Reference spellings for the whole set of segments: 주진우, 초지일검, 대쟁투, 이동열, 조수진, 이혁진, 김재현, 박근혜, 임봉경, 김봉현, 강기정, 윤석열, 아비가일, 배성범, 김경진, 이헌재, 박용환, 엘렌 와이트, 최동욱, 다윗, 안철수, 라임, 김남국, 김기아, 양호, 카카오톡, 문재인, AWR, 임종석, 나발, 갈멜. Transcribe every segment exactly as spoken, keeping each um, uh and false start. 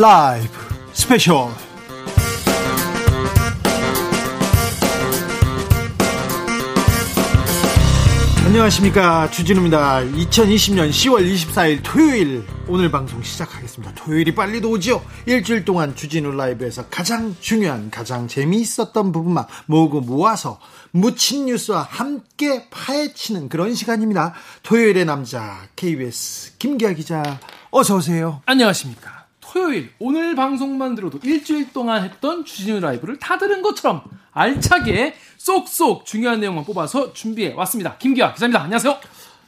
라이브 스페셜 안녕하십니까, 주진우입니다. 이천이십년 시월 이십사일 토요일, 오늘 방송 시작하겠습니다. 토요일이 빨리도 오지요. 일주일 동안 주진우 라이브에서 가장 중요한, 가장 재미있었던 부분만 모으고 모아서 묻힌 뉴스와 함께 파헤치는 그런 시간입니다. 토요일의 남자 케이비에스 김기아 기자, 어서 오세요. 안녕하십니까. 토요일 오늘 방송만 들어도 일주일 동안 했던 주진우 라이브를 다 들은 것처럼 알차게 쏙쏙 중요한 내용만 뽑아서 준비해 왔습니다. 김기아 기자입니다. 안녕하세요.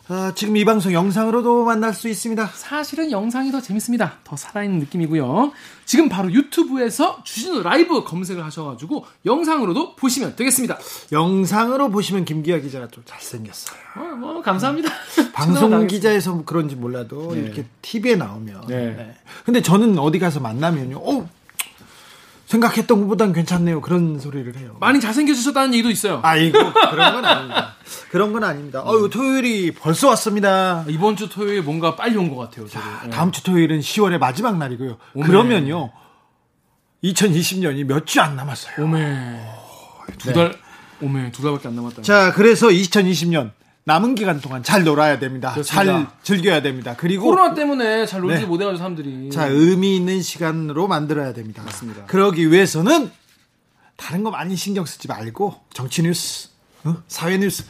아, 지금 이 방송 영상으로도 만날 수 있습니다. 사실은 영상이 더 재밌습니다. 더 살아있는 느낌이고요. 지금 바로 유튜브에서 주진우 라이브 검색을 하셔가지고 영상으로도 보시면 되겠습니다. 영상으로 보시면 김기아 기자가 좀 잘생겼어요. 어, 뭐 감사합니다. 음, 방송 기자에서 그런지 몰라도 네. 이렇게 티비에 나오면 네. 네. 근데 저는 어디 가서 만나면요, 어? 생각했던 것보단 괜찮네요. 그런 소리를 해요. 많이 잘생겨주셨다는 얘기도 있어요. 아이고, 그런 건 아닙니다. 그런 건 아닙니다. 어유, 토요일이 벌써 왔습니다. 이번 주 토요일 뭔가 빨리 온 것 같아요. 자, 다음 주 토요일은 시월의 마지막 날이고요. 오메. 그러면요, 이천이십년이 몇 주 안 남았어요. 오메. 두 달, 네. 오메, 두 달밖에 안 남았다. 자, 그래서 이천이십년. 남은 기간 동안 잘 놀아야 됩니다. 그렇습니다. 잘 즐겨야 됩니다. 그리고 코로나 때문에 잘 놀지 네. 못해가지고 사람들이 자 의미 있는 시간으로 만들어야 됩니다. 맞습니다. 그러기 위해서는 다른 거 많이 신경 쓰지 말고 정치 뉴스, 어? 사회 뉴스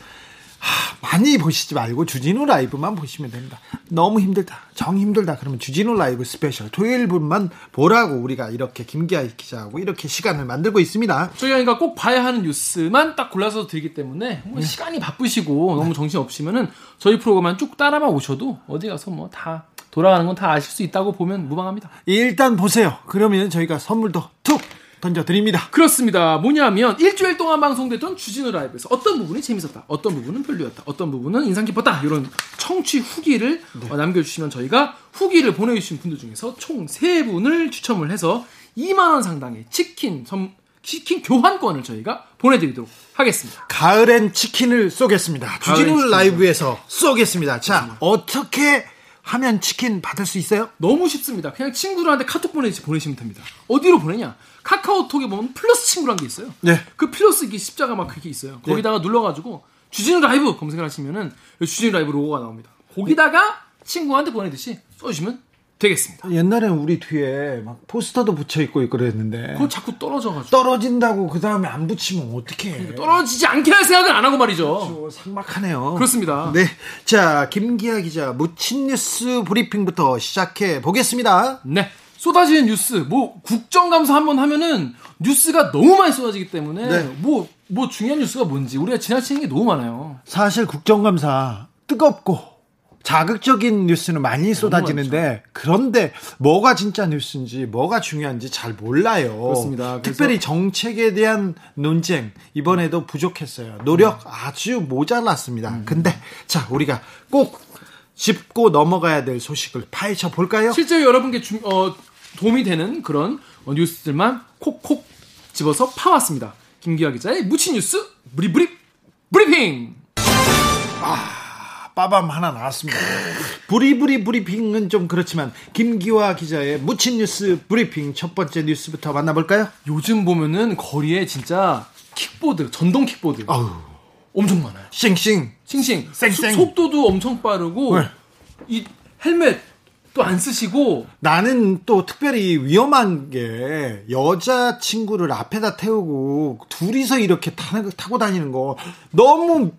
하, 많이 보시지 말고 주진우 라이브만 보시면 됩니다. 너무 힘들다, 정 힘들다 그러면 주진우 라이브 스페셜 토요일분만 보라고 우리가 이렇게 김기아 기자하고 이렇게 시간을 만들고 있습니다. 저희가 그러니까 꼭 봐야 하는 뉴스만 딱 골라서 드리기 때문에 뭐 네. 시간이 바쁘시고 너무 정신 없으면은 저희 프로그램만 쭉 따라만 오셔도 어디 가서 뭐 다 돌아가는 건 다 아실 수 있다고 보면 무방합니다. 일단 보세요. 그러면 저희가 선물도 툭 던져드립니다. 그렇습니다. 뭐냐면 일주일 동안 방송됐던 주진우 라이브에서 어떤 부분이 재밌었다, 어떤 부분은 별로였다, 어떤 부분은 인상 깊었다, 이런 청취 후기를 네. 어, 남겨주시면 저희가 후기를 보내주신 분들 중에서 총 세 분을 추첨을 해서 이만 원 상당의 치킨 선, 치킨 교환권을 저희가 보내드리도록 하겠습니다. 가을엔 치킨을 쏘겠습니다. 주진우 치킨 라이브에서 쏘겠습니다. 자, 그렇습니다. 어떻게 하면 치킨 받을 수 있어요? 너무 쉽습니다. 그냥 친구들한테 카톡 보내지 보내시면 됩니다. 어디로 보내냐? 카카오톡에 보면 플러스 친구란 게 있어요. 네. 그 플러스 이게 십자가 막 그게 있어요. 네. 거기다가 눌러가지고 주진우 라이브 검색을 하시면은 주진우 라이브 로고가 나옵니다. 거기다가 친구한테 보내듯이 써주시면 되겠습니다. 옛날에 우리 뒤에 막 포스터도 붙여 있고 그랬는데 그거 자꾸 떨어져가지고 떨어진다고 그 다음에 안 붙이면 어떡해. 그러니까 떨어지지 않게 할 생각은 안 하고 말이죠. 삭막하네요. 그렇습니다. 네, 자 김기아 기자 묻힌 뉴스 브리핑부터 시작해 보겠습니다. 네, 쏟아지는 뉴스 뭐 국정감사 한번 하면은 뉴스가 너무 많이 쏟아지기 때문에 네. 뭐, 뭐 중요한 뉴스가 뭔지 우리가 지나치는 게 너무 많아요. 사실 국정감사 뜨겁고 자극적인 뉴스는 많이 쏟아지는데 그런데 뭐가 진짜 뉴스인지 뭐가 중요한지 잘 몰라요. 그렇습니다. 특별히 정책에 대한 논쟁 이번에도 부족했어요. 노력 음. 아주 모자랐습니다. 음. 근데 자 우리가 꼭 짚고 넘어가야 될 소식을 파헤쳐 볼까요? 실제로 여러분께 주, 어, 도움이 되는 그런 어, 뉴스들만 콕콕 집어서 파왔습니다. 김기아 기자의 묻힌 뉴스 브리브리 브리핑. 아. 빠밤 하나 나왔습니다. 브리브리 브리핑은 좀 그렇지만 김기화 기자의 묻힌 뉴스 브리핑 첫 번째 뉴스부터 만나볼까요? 요즘 보면은 거리에 진짜 킥보드, 전동 킥보드 어휴. 엄청 많아요. 싱싱 싱싱 쌩쌩. 속도도 엄청 빠르고 네. 이 헬멧 또 안 쓰시고. 나는 또 특별히 위험한 게 여자친구를 앞에다 태우고 둘이서 이렇게 타는, 타고 다니는 거 너무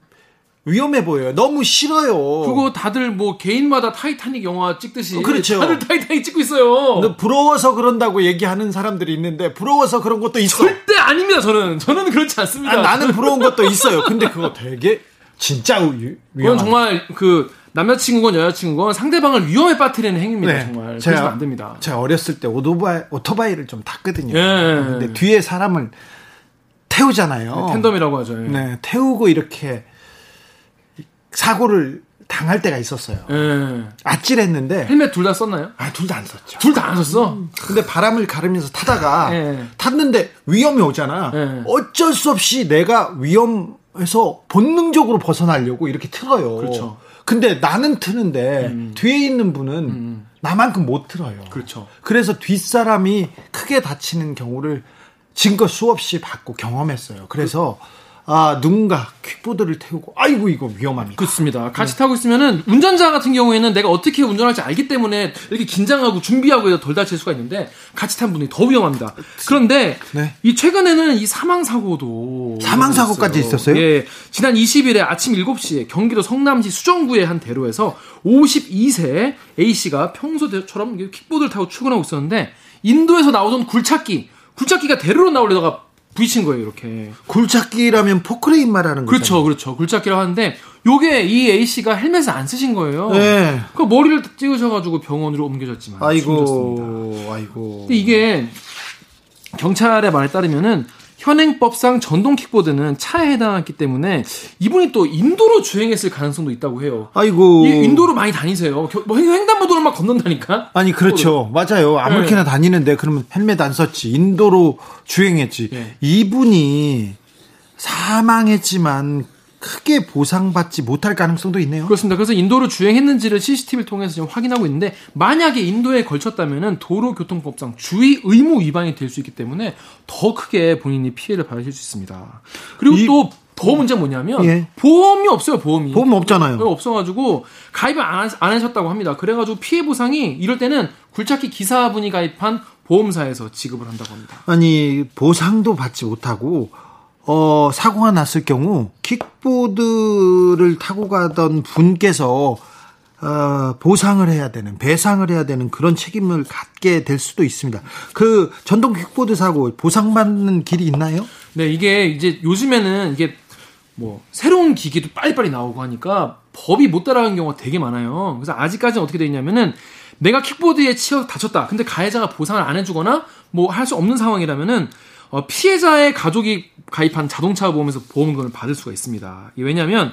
위험해 보여요. 너무 싫어요. 그거 다들 뭐 개인마다 타이타닉 영화 찍듯이 그렇죠. 다들 타이타닉 찍고 있어요. 근데 부러워서 그런다고 얘기하는 사람들이 있는데 부러워서 그런 것도 있어. 절대 아닙니다. 저는 저는 그렇지 않습니다. 아, 나는 부러운 것도 있어요. 근데 그거 되게 진짜 위험. 그건 정말 그 남자친구건 여자친구건 상대방을 위험에 빠뜨리는 행위입니다. 네, 정말 그래서 안 됩니다. 제가 어렸을 때 오토바이 오토바이를 좀 탔거든요. 예. 근데 뒤에 사람을 태우잖아요. 네, 텐덤이라고 하죠. 예. 네, 태우고 이렇게. 사고를 당할 때가 있었어요. 예. 아찔했는데 헬멧 둘 다 썼나요? 아, 둘 다 안 썼죠. 둘 다 안 썼어? 음, 근데 바람을 가르면서 타다가 예. 탔는데 위험이 오잖아. 예. 어쩔 수 없이 내가 위험해서 본능적으로 벗어나려고 이렇게 틀어요. 그렇죠. 근데 나는 트는데 음. 뒤에 있는 분은 음. 나만큼 못 들어요. 그렇죠. 그래서 뒷사람이 크게 다치는 경우를 지금껏 수없이 봤고 경험했어요. 그래서 그, 아 누군가 퀵보드를 태우고 아이고 이거 위험합니다. 그렇습니다. 같이 네. 타고 있으면은 운전자 같은 경우에는 내가 어떻게 운전할지 알기 때문에 이렇게 긴장하고 준비하고 해서 덜 다칠 수가 있는데 같이 탄 분이 더 위험합니다. 그런데 네. 이 최근에는 이 사망 사고도 사망 사고까지 있었어요? 예, 지난 이십일에 아침 일곱 시에 경기도 성남시 수정구의 한 대로에서 오십이 세 A씨가 평소처럼 킥보드를 타고 출근하고 있었는데 인도에서 나오던 굴착기 굴착기가 대로로 나오려다가 부딪힌 거예요. 이렇게 굴착기라면 포크레인 말하는 거죠. 그렇죠, 그렇죠. 굴착기라고 하는데 요게 이 A 씨가 헬멧을 안 쓰신 거예요. 네. 그 머리를 찌그셔가지고 병원으로 옮겨졌지만 아이고, 숨졌습니다. 아이고. 근데 이게 경찰의 말에 따르면은 현행법상 전동 킥보드는 차에 해당하기 때문에 이분이 또 인도로 주행했을 가능성도 있다고 해요. 아이고. 인도로 많이 다니세요. 뭐 횡단보도를 막 건넌다니까? 아니, 그렇죠. 킥보드. 맞아요. 아무렇게나 네. 다니는데 그러면 헬멧 안 썼지. 인도로 주행했지. 네. 이분이 사망했지만 크게 보상받지 못할 가능성도 있네요. 그렇습니다. 그래서 인도로 주행했는지를 씨씨티비를 통해서 지금 확인하고 있는데 만약에 인도에 걸쳤다면 도로교통법상 주의 의무 위반이 될 수 있기 때문에 더 크게 본인이 피해를 받으실 수 있습니다. 그리고 이... 또 더 문제는 뭐냐면 예. 보험이 없어요. 보험이. 보험 없잖아요. 없어가지고 가입을 안, 안 하셨다고 합니다. 그래가지고 피해 보상이 이럴 때는 굴착기 기사분이 가입한 보험사에서 지급을 한다고 합니다. 아니 보상도 받지 못하고 어, 사고가 났을 경우 킥보드를 타고 가던 분께서 어, 보상을 해야 되는 배상을 해야 되는 그런 책임을 갖게 될 수도 있습니다. 그 전동 킥보드 사고 보상받는 길이 있나요? 네, 이게 이제 요즘에는 이게 뭐 새로운 기기도 빨리빨리 나오고 하니까 법이 못 따라가는 경우가 되게 많아요. 그래서 아직까지는 어떻게 되어 있냐면은 내가 킥보드에 치여 다쳤다. 근데 가해자가 보상을 안 해주거나 뭐 할 수 없는 상황이라면은 어, 피해자의 가족이 가입한 자동차 보험에서 보험금을 받을 수가 있습니다. 왜냐하면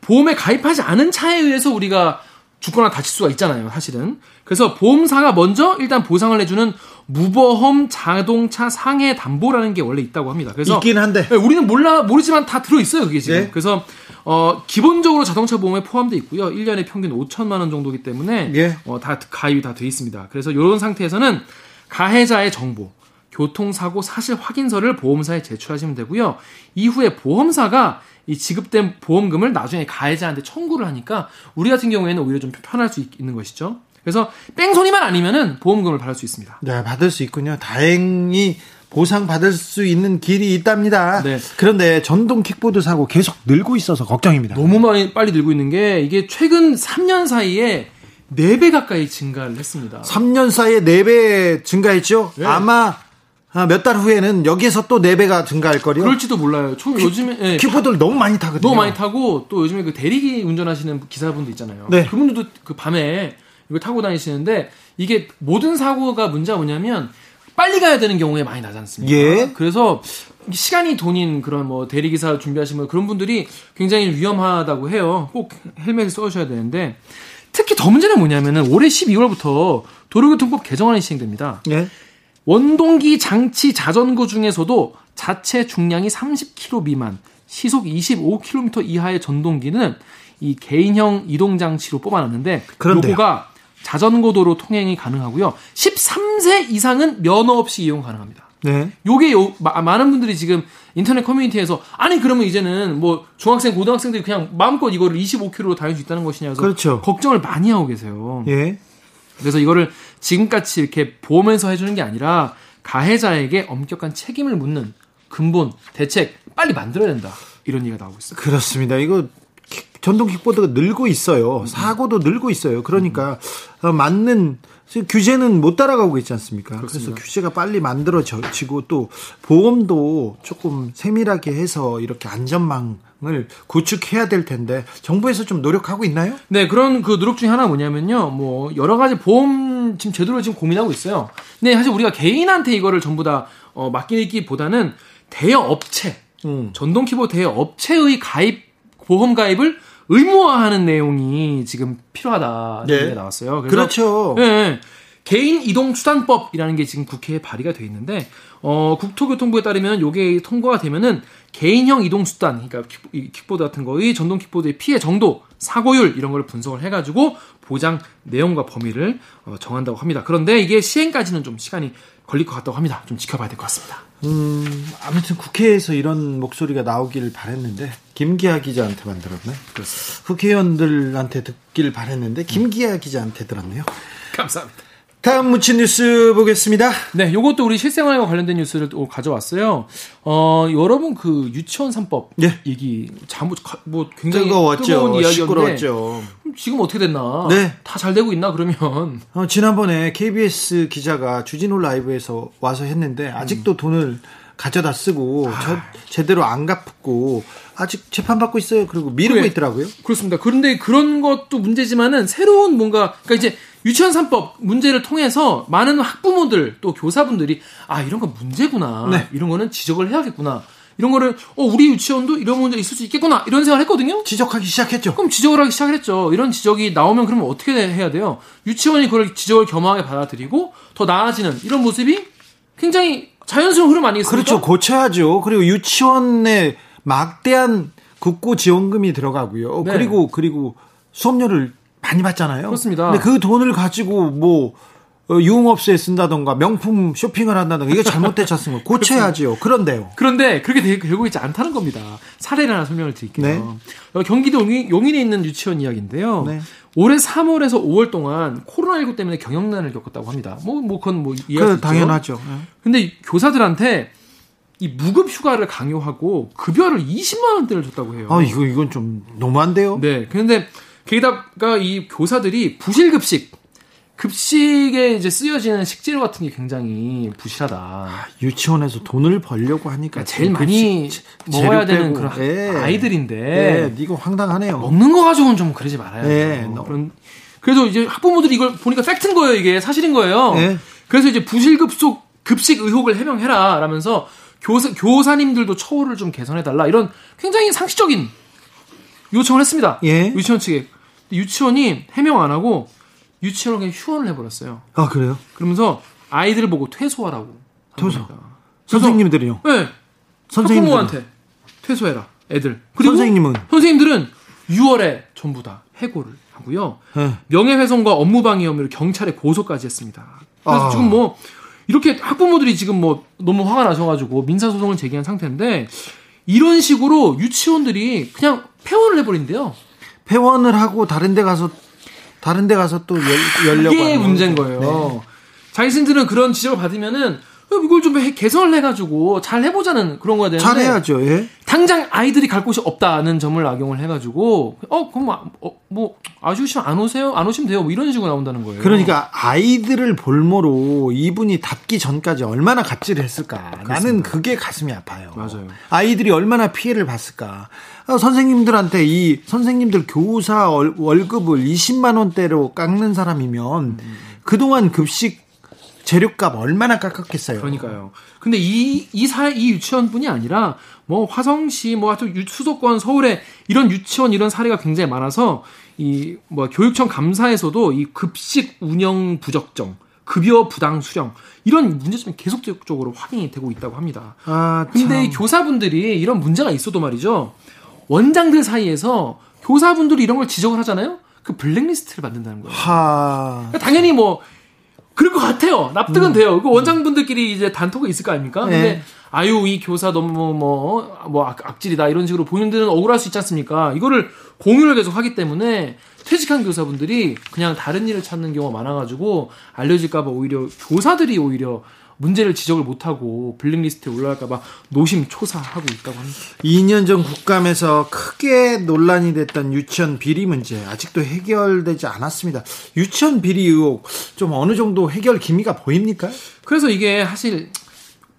보험에 가입하지 않은 차에 의해서 우리가 죽거나 다칠 수가 있잖아요. 사실은. 그래서 보험사가 먼저 일단 보상을 해주는 무보험 자동차 상해 담보라는 게 원래 있다고 합니다. 그래서 있긴 한데 우리는 몰라 모르지만 다 들어있어요. 그게 지금. 예? 그래서 어, 기본적으로 자동차 보험에 포함되어 있고요. 일 년에 평균 오천만 원 정도이기 때문에 예? 어, 다 가입이 다 되어 있습니다. 그래서 이런 상태에서는 가해자의 정보 교통사고 사실 확인서를 보험사에 제출하시면 되고요. 이후에 보험사가 이 지급된 보험금을 나중에 가해자한테 청구를 하니까 우리 같은 경우에는 오히려 좀 편할 수 있는 것이죠. 그래서 뺑소니만 아니면은 보험금을 받을 수 있습니다. 네, 받을 수 있군요. 다행히 보상받을 수 있는 길이 있답니다. 네. 그런데 전동 킥보드 사고 계속 늘고 있어서 걱정입니다. 너무 많이 빨리 늘고 있는 게 이게 최근 삼 년 사이에 네 배 가까이 증가를 했습니다. 삼 년 사이에 네 배 증가했죠? 네. 아마 아, 몇 달 후에는 여기에서 또 네 배가 증가할 거리요? 그럴지도 몰라요. 저 키, 요즘에. 네, 킥보드를 너무 많이 타거든요. 너무 많이 타고, 또 요즘에 그 대리기 운전하시는 기사분들 있잖아요. 네. 그분들도 그 밤에 이걸 타고 다니시는데, 이게 모든 사고가 문제가 뭐냐면, 빨리 가야 되는 경우에 많이 나지 않습니까? 예. 그래서, 시간이 돈인 그런 뭐 대리기사 준비하시는 그런 분들이 굉장히 위험하다고 해요. 꼭 헬멧을 써주셔야 되는데, 특히 더 문제는 뭐냐면은, 올해 십이월부터 도로교통법 개정안이 시행됩니다. 예. 원동기 장치 자전거 중에서도 자체 중량이 삼십 킬로그램 미만, 시속 이십오 킬로미터 이하의 전동기는 이 개인형 이동장치로 뽑아놨는데 요거가 자전거 도로 통행이 가능하고요. 십삼 세 이상은 면허 없이 이용 가능합니다. 네. 요게 요, 마, 많은 분들이 지금 인터넷 커뮤니티에서 아니 그러면 이제는 뭐 중학생 고등학생들이 그냥 마음껏 이거를 이십오 킬로미터로 다닐 수 있다는 것이냐 해서 그렇죠. 걱정을 많이 하고 계세요. 예. 그래서 이거를 지금같이 이렇게 보험에서 해주는 게 아니라 가해자에게 엄격한 책임을 묻는 근본, 대책 빨리 만들어야 된다. 이런 얘기가 나오고 있어요. 그렇습니다. 이거 킥, 전동 킥보드가 늘고 있어요. 사고도 늘고 있어요. 그러니까 음. 맞는 규제는 못 따라가고 있지 않습니까? 그렇습니다. 그래서 규제가 빨리 만들어지고 또 보험도 조금 세밀하게 해서 이렇게 안전망 을 구축해야 될 텐데 정부에서 좀 노력하고 있나요? 네, 그런 그 노력 중에 하나 뭐냐면요, 뭐 여러 가지 보험 지금 제도를 지금 고민하고 있어요. 근데 사실 우리가 개인한테 이거를 전부 다 어, 맡기기보다는 대여 업체, 음. 전동 킥보드 대여 업체의 가입 보험 가입을 의무화하는 내용이 지금 필요하다 이런 게 네. 나왔어요. 그래서, 그렇죠. 네. 개인이동수단법이라는 게 지금 국회에 발의가 돼 있는데, 어, 국토교통부에 따르면 이게 통과가 되면은 개인형 이동수단, 그러니까 킥, 킥보드 같은 거의 전동 킥보드의 피해 정도, 사고율 이런 걸 분석을 해가지고 보장 내용과 범위를 어, 정한다고 합니다. 그런데 이게 시행까지는 좀 시간이 걸릴 것 같다고 합니다. 좀 지켜봐야 될 것 같습니다. 음, 아무튼 국회에서 이런 목소리가 나오길 바랬는데, 김기아 기자한테 만들었네. 그렇습니다. 국회의원들한테 듣길 바랬는데, 김기아 음. 기자한테 들었네요. 감사합니다. 다음 무친 뉴스 보겠습니다. 네, 요것도 우리 실생활과 관련된 뉴스를 또 가져왔어요. 어, 여러분 그 유치원 삼법 예. 얘기 잠, 뭐 굉장히 뜨거웠죠. 뜨거운 이야기였는데 시끄러웠죠. 지금 어떻게 됐나? 네. 다 잘 되고 있나 그러면? 어, 지난번에 케이비에스 기자가 주진우 라이브에서 와서 했는데 아직도 음. 돈을 가져다 쓰고 아. 저, 제대로 안 갚고 아직 재판받고 있어요. 그리고 미루고 네. 있더라고요. 그렇습니다. 그런데 그런 것도 문제지만은 새로운 뭔가 그러니까 이제 유치원 삼법 문제를 통해서 많은 학부모들 또 교사분들이 아 이런 건 문제구나 네. 이런 거는 지적을 해야겠구나 이런 거를 어 우리 유치원도 이런 문제 있을 수 있겠구나 이런 생각을 했거든요. 지적하기 시작했죠. 그럼 지적을 하기 시작했죠. 이런 지적이 나오면 그러면 어떻게 해야 돼요? 유치원이 그걸 지적을 겸허하게 받아들이고 더 나아지는 이런 모습이 굉장히 자연스러운 흐름 아니겠습니까? 그렇죠. 고쳐야죠. 그리고 유치원에 막대한 국고 지원금이 들어가고요. 네. 그리고 그리고 수업료를 많이 받잖아요. 그렇습니다. 근데 그 돈을 가지고 뭐 유흥업소에 쓴다던가 명품 쇼핑을 한다던가 이거 잘못된 자습니다. 고쳐야지요. 그런데요. 그런데 그렇게 되고 있지 않다는 겁니다. 사례를 하나 설명을 드릴게요. 네. 경기도 용인에 있는 유치원 이야기인데요. 네. 올해 삼월에서 오월 동안 코로나십구 때문에 경영난을 겪었다고 합니다. 뭐, 뭐 그건 뭐 이해할 수 있죠. 당연하죠. 네. 근데 교사들한테 이 무급 휴가를 강요하고 급여를 이십만 원대를 줬다고 해요. 아, 이거 이건 좀 너무한데요. 네. 그런데 게다가 이 교사들이 부실급식, 급식에 이제 쓰여지는 식재료 같은 게 굉장히 부실하다. 아, 유치원에서 돈을 벌려고 하니까 제일 많이 먹어야 되는 그런 네. 아이들인데, 네, 이거 황당하네요. 먹는 거 가지고는 좀 그러지 말아야 돼요. 네, 그런 그래서 이제 학부모들이 이걸 보니까 팩트인 거예요. 이게 사실인 거예요. 네. 그래서 이제 부실급속 급식 의혹을 해명해라 라면서 교사 교사님들도 처우를 좀 개선해 달라 이런 굉장히 상식적인 요청을 했습니다. 예. 유치원 측에. 유치원이 해명 안 하고 유치원을 그냥 휴원을 해버렸어요. 아, 그래요? 그러면서 아이들을 보고 퇴소하라고. 퇴소. 선생님들이요? 네. 선생님들. 학부모한테 퇴소해라, 애들. 그리고 선생님은? 선생님들은 유월에 전부 다 해고를 하고요. 네. 명예훼손과 업무방해 혐의로 경찰에 고소까지 했습니다. 그래서 아. 지금 뭐 이렇게 학부모들이 지금 뭐 너무 화가 나셔가지고 민사소송을 제기한 상태인데 이런 식으로 유치원들이 그냥 폐원을 해버린대요. 폐원을 하고 다른 데 가서 다른 데 가서 또 열, 열려고 이게 문제인 거예요. 네. 자신들은 그런 지적을 받으면은 이걸 좀 개선을 해가지고 잘 해보자는 그런 거야 되는데 잘해야죠. 예. 당장 아이들이 갈 곳이 없다는 점을 악용을 해가지고 어 그럼 어, 뭐 아저씨 안 오세요? 안 오시면 돼요. 뭐 이런 식으로 나온다는 거예요. 그러니까 아이들을 볼모로 이분이 답기 전까지 얼마나 갑질을 했을까. 그렇습니다. 나는 그게 가슴이 아파요. 맞아요. 아이들이 얼마나 피해를 봤을까. 어, 선생님들한테 이 선생님들 교사 월, 월급을 이십만 원대로 깎는 사람이면 음. 그동안 급식 재료값 얼마나 깎았겠어요. 그러니까요. 근데 이, 이 사회, 이 유치원뿐이 아니라, 뭐, 화성시, 뭐, 하여튼 수도권, 서울에 이런 유치원 이런 사례가 굉장히 많아서, 이, 뭐, 교육청 감사에서도 이 급식 운영 부적정, 급여 부당 수령, 이런 문제점이 계속적으로 확인이 되고 있다고 합니다. 아, 참. 근데 이 교사분들이 이런 문제가 있어도 말이죠. 원장들 사이에서 교사분들이 이런 걸 지적을 하잖아요? 그 블랙리스트를 만든다는 거예요. 하. 그러니까 당연히 뭐, 그럴 것 같아요. 납득은 음. 돼요. 그 원장분들끼리 이제 단톡이 있을 거 아닙니까? 네. 근데, 아유, 이 교사 너무 뭐, 뭐, 뭐 악, 악질이다. 이런 식으로 보이는 데는 억울할 수 있지 않습니까? 이거를 공유를 계속 하기 때문에 퇴직한 교사분들이 그냥 다른 일을 찾는 경우가 많아가지고 알려질까봐 오히려 교사들이 오히려 문제를 지적을 못하고 블랙리스트에 올라갈까봐 노심초사하고 있다고 합니다. 이 년 전 국감에서 크게 논란이 됐던 유치원 비리 문제 아직도 해결되지 않았습니다. 유치원 비리 의혹 좀 어느 정도 해결 기미가 보입니까? 그래서 이게 사실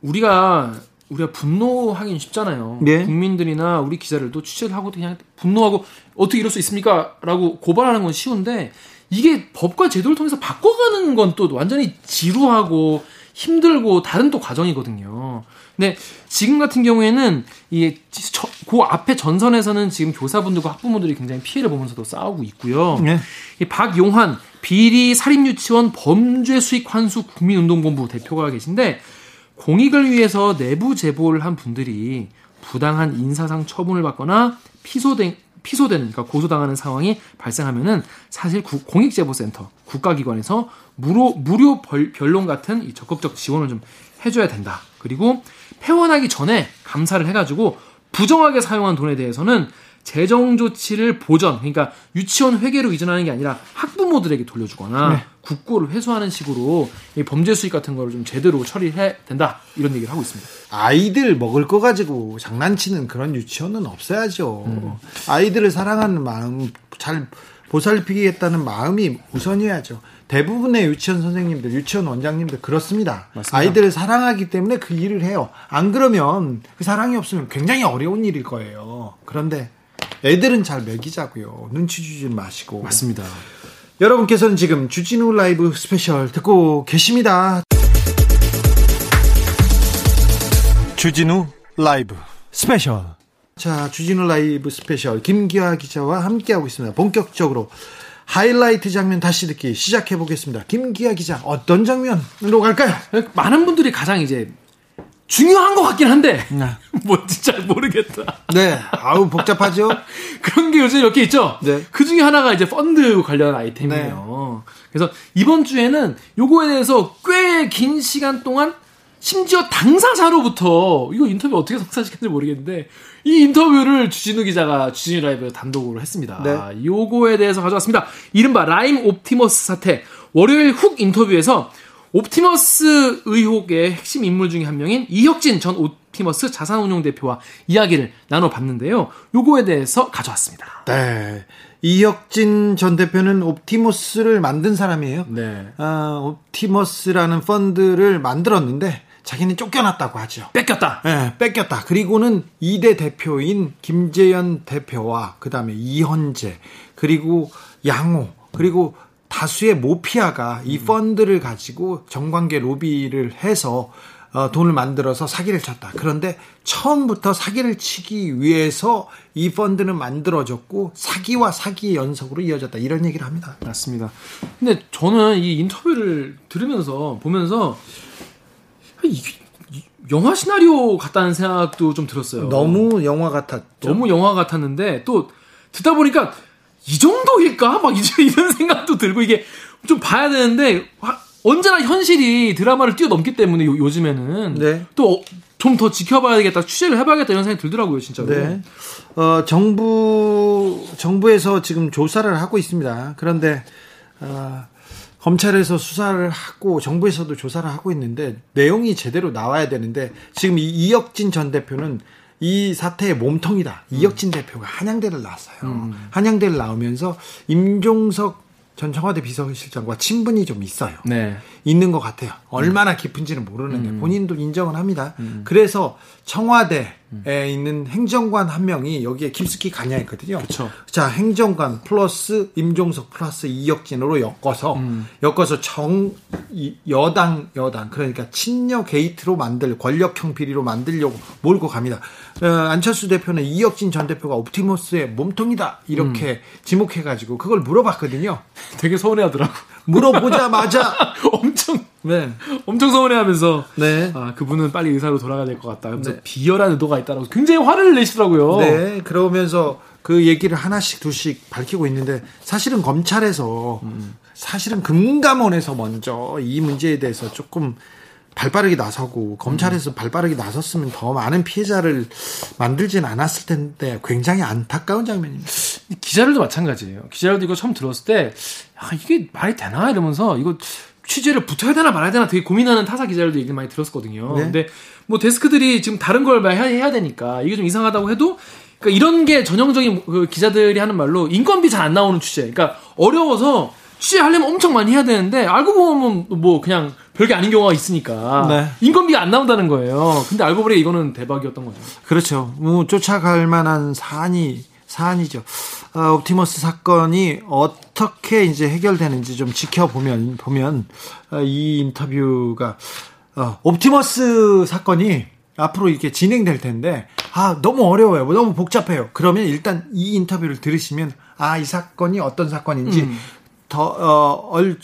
우리가 우리가 분노하긴 쉽잖아요. 네? 국민들이나 우리 기자들도 취재를 하고 그냥 분노하고 어떻게 이럴 수 있습니까? 라고 고발하는 건 쉬운데 이게 법과 제도를 통해서 바꿔가는 건 또 완전히 지루하고 힘들고 다른 또 과정이거든요. 근데 지금 같은 경우에는 이 그 앞에 전선에서는 지금 교사분들과 학부모들이 굉장히 피해를 보면서도 싸우고 있고요. 네. 이 박용환 비리 사립유치원 범죄수익환수 국민운동본부 대표가 계신데 공익을 위해서 내부 제보를 한 분들이 부당한 인사상 처분을 받거나 피소된 피소되는, 그러니까 고소당하는 상황이 발생하면은 사실 구, 공익제보센터, 국가기관에서 무료, 무료 벌, 변론 같은 이 적극적 지원을 좀 해줘야 된다. 그리고 폐원하기 전에 감사를 해가지고 부정하게 사용한 돈에 대해서는 재정조치를 보전, 그러니까 유치원 회계로 이전하는 게 아니라 학부모들에게 돌려주거나 네. 국고를 회수하는 식으로 이 범죄 수익 같은 걸 좀 제대로 처리해야 된다. 이런 얘기를 하고 있습니다. 아이들 먹을 거 가지고 장난치는 그런 유치원은 없어야죠. 음. 아이들을 사랑하는 마음, 잘 보살피겠다는 마음이 우선이어야죠. 대부분의 유치원 선생님들, 유치원 원장님들 그렇습니다. 맞습니다. 아이들을 사랑하기 때문에 그 일을 해요. 안 그러면 그 사랑이 없으면 굉장히 어려운 일일 거예요. 그런데 애들은 잘 먹이자고요. 눈치 주지 마시고. 맞습니다. 여러분께서는 지금 주진우 라이브 스페셜 듣고 계십니다. 주진우 라이브 스페셜. 자, 주진우 라이브 스페셜 김기아 기자와 함께하고 있습니다. 본격적으로 하이라이트 장면 다시 듣기 시작해보겠습니다. 김기아 기자, 어떤 장면으로 갈까요? 많은 분들이 가장 이제 중요한 것 같긴 한데 네. 뭔지 잘 모르겠다. 네, 아우 복잡하죠. 그런 게 요즘 이렇게 있죠. 네. 그 중에 하나가 이제 펀드 관련 아이템이에요. 네. 그래서 이번 주에는 요거에 대해서 꽤 긴 시간 동안 심지어 당사자로부터 이거 인터뷰 어떻게 성사시켰는지 모르겠는데 이 인터뷰를 주진우 기자가 주진우 라이브에서 단독으로 했습니다. 네. 요거에 대해서 가져왔습니다. 이른바 라임 옵티머스 사태. 월요일 훅 인터뷰에서 옵티머스 의혹의 핵심 인물 중에 한 명인 이혁진 전 옵티머스 자산운용대표와 이야기를 나눠봤는데요. 요거에 대해서 가져왔습니다. 네, 이혁진 전 대표는 옵티머스를 만든 사람이에요. 네, 어, 옵티머스라는 펀드를 만들었는데 자기는 쫓겨났다고 하죠. 뺏겼다. 네, 뺏겼다. 그리고는 이 대 대표인 김재현 대표와 그 다음에 이헌재 그리고 양호 그리고 다수의 모피아가 이 펀드를 가지고 정관계 로비를 해서 어, 돈을 만들어서 사기를 쳤다. 그런데 처음부터 사기를 치기 위해서 이 펀드는 만들어졌고 사기와 사기의 연속으로 이어졌다. 이런 얘기를 합니다. 맞습니다. 근데 저는 이 인터뷰를 들으면서 보면서 이, 이, 영화 시나리오 같다는 생각도 좀 들었어요. 너무 영화 같았죠. 너무 영화 같았는데 또 듣다 보니까 이 정도일까? 막 이제 이런 생각도 들고 이게 좀 봐야 되는데 언제나 현실이 드라마를 뛰어넘기 때문에 요, 요즘에는 네. 또 좀 더 지켜봐야겠다, 취재를 해봐야겠다 이런 생각이 들더라고요, 진짜로. 네. 어, 정부 정부에서 지금 조사를 하고 있습니다. 그런데 어, 검찰에서 수사를 하고 정부에서도 조사를 하고 있는데 내용이 제대로 나와야 되는데 지금 이 이혁진 전 대표는 이 사태의 몸통이다. 음. 이혁진 대표가 한양대를 나왔어요. 음. 한양대를 나오면서 임종석 전 청와대 비서실장과 친분이 좀 있어요. 네. 있는 것 같아요. 얼마나 깊은지는 모르는데 음. 본인도 인정을 합니다. 음. 그래서 청와대에 음. 있는 행정관 한 명이 여기에 깊숙이 관여했거든요. 그쵸. 자, 행정관 플러스 임종석 플러스 이혁진으로 엮어서 음. 엮어서 정 여당 여당 그러니까 친여 게이트로 만들 권력형 비리로 만들려고 몰고 갑니다. 어, 안철수 대표는 이혁진 전 대표가 옵티머스의 몸통이다 이렇게 음. 지목해가지고 그걸 물어봤거든요. 되게 서운해하더라고. 물어보자마자 엄청 네 엄청 서운해하면서 네. 아 그분은 빨리 의사로 돌아가야 될 것 같다. 그래서 네. 비열한 의도가 있다라고 굉장히 화를 내시더라고요. 네, 그러면서 그 얘기를 하나씩 둘씩 밝히고 있는데 사실은 검찰에서 음. 사실은 금감원에서 먼저 이 문제에 대해서 조금 발빠르게 나서고 검찰에서 음. 발빠르게 나섰으면 더 많은 피해자를 만들진 않았을 텐데 굉장히 안타까운 장면입니다. 기자들도 마찬가지예요. 기자들도 이거 처음 들었을 때 야, 이게 말이 되나 이러면서 이거 취재를 붙여야 되나 말아야 되나 되게 고민하는 타사 기자들도 얘기를 많이 들었거든요. 네. 근데 뭐 데스크들이 지금 다른 걸 해야 되니까 이게 좀 이상하다고 해도 그러니까 이런 게 전형적인 그 기자들이 하는 말로 인건비 잘 안 나오는 취재. 그러니까 어려워서 취재하려면 엄청 많이 해야 되는데 알고 보면 뭐 그냥 별게 아닌 경우가 있으니까 네. 인건비가 안 나온다는 거예요. 근데 알고 보니 이거는 대박이었던 거죠. 그렇죠. 뭐 쫓아갈 만한 사안이 사안이죠. 아, 옵티머스 사건이 어떻게 이제 해결되는지 좀 지켜보면 보면 아, 이 인터뷰가 어, 옵티머스 사건이 앞으로 이렇게 진행될 텐데 아 너무 어려워요. 너무 복잡해요. 그러면 일단 이 인터뷰를 들으시면 아, 이 사건이 어떤 사건인지. 음. 더, 어, 얼,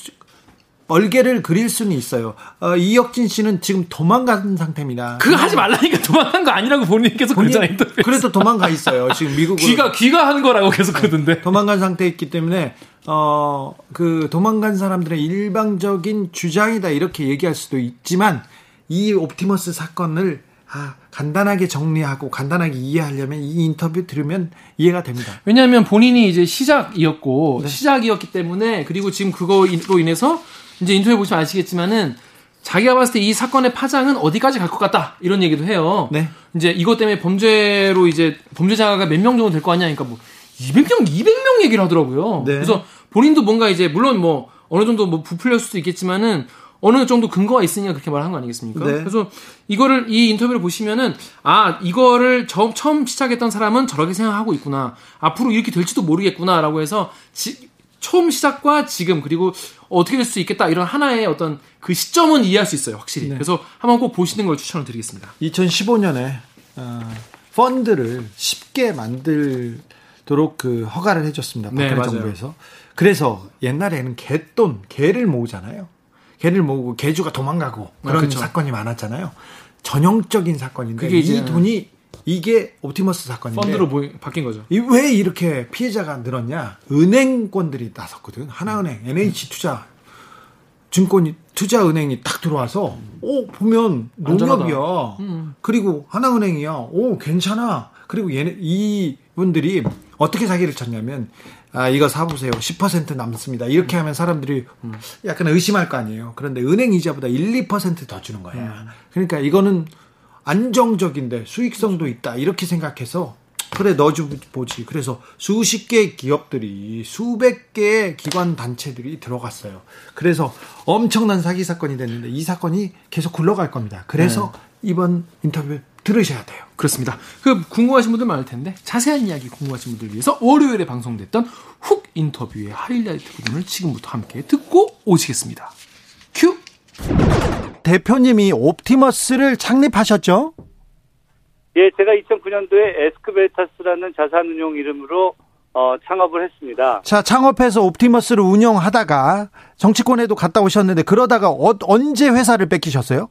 얼개를 그릴 수는 있어요. 어, 이혁진 씨는 지금 도망간 상태입니다. 그거 하지 말라니까 도망간 거 아니라고 본인이 계속 그러잖아요. 그래도 도망가 있어요. 지금 미국으로. 귀가, 귀가 한 거라고 계속 그러던데. 도망간 상태에 있기 때문에, 어, 그 도망간 사람들의 일방적인 주장이다 이렇게 얘기할 수도 있지만, 이 옵티머스 사건을 아, 간단하게 정리하고 간단하게 이해하려면 이 인터뷰 들으면 이해가 됩니다. 왜냐하면 본인이 이제 시작이었고 네. 시작이었기 때문에 그리고 지금 그거로 인해서 이제 인터뷰 보시면 아시겠지만은 자기가 봤을 때 이 사건의 파장은 어디까지 갈 것 같다 이런 얘기도 해요. 네. 이제 이것 때문에 범죄로 이제 범죄자가 몇 명 정도 될 거 아니니까 뭐 이백 명, 이백 명 얘기를 하더라고요. 네. 그래서 본인도 뭔가 이제 물론 뭐 어느 정도 뭐 부풀렸을 수도 있겠지만은. 어느 정도 근거가 있으니까 그렇게 말한 거 아니겠습니까? 네. 그래서 이거를 이 인터뷰를 보시면은 아 이거를 저, 처음 시작했던 사람은 저렇게 생각하고 있구나. 앞으로 이렇게 될지도 모르겠구나라고 해서 지, 처음 시작과 지금 그리고 어떻게 될 수 있겠다 이런 하나의 어떤 그 시점은 이해할 수 있어요 확실히. 네. 그래서 한번 꼭 보시는 걸 추천을 드리겠습니다. 이천십오 년에 어, 펀드를 쉽게 만들도록 그 허가를 해줬습니다. 박근혜 네, 정부에서. 그래서 옛날에는 개돈, 개를 모으잖아요. 개를 모으고 개주가 도망가고 그런 아, 그렇죠. 사건이 많았잖아요. 전형적인 사건인데 그게 이제, 이 돈이 이게 옵티머스 사건인데 펀드로 모이, 바뀐 거죠. 이, 왜 이렇게 피해자가 늘었냐? 은행권들이 나섰거든. 하나은행, 음. 엔에이치투자 증권이 투자은행이 딱 들어와서 오 보면 농협이야. 음. 그리고 하나은행이야. 오 괜찮아. 그리고 얘네 이분들이 어떻게 사기를 쳤냐면 아 이거 사보세요. 십 퍼센트 남습니다. 이렇게 하면 사람들이 약간 의심할 거 아니에요. 그런데 은행 이자보다 일, 이 퍼센트 더 주는 거예요. 그러니까 이거는 안정적인데 수익성도 있다. 이렇게 생각해서 그래 넣어보지. 그래서 수십 개의 기업들이 수백 개의 기관 단체들이 들어갔어요. 그래서 엄청난 사기 사건이 됐는데 이 사건이 계속 굴러갈 겁니다. 그래서 네. 이번 인터뷰 들으셔야 돼요. 그렇습니다. 그 궁금하신 분들 많을 텐데 자세한 이야기 궁금하신 분들 위해서 월요일에 방송됐던 훅 인터뷰의 하이라이트 부분을 지금부터 함께 듣고 오시겠습니다. 큐. 대표님이 옵티머스를 창립하셨죠? 예, 제가 이천구 년도에 에스크베리타스라는 자산운용 이름으로 어, 창업을 했습니다. 자, 창업해서 옵티머스를 운영하다가 정치권에도 갔다 오셨는데 그러다가 어, 언제 회사를 뺏기셨어요?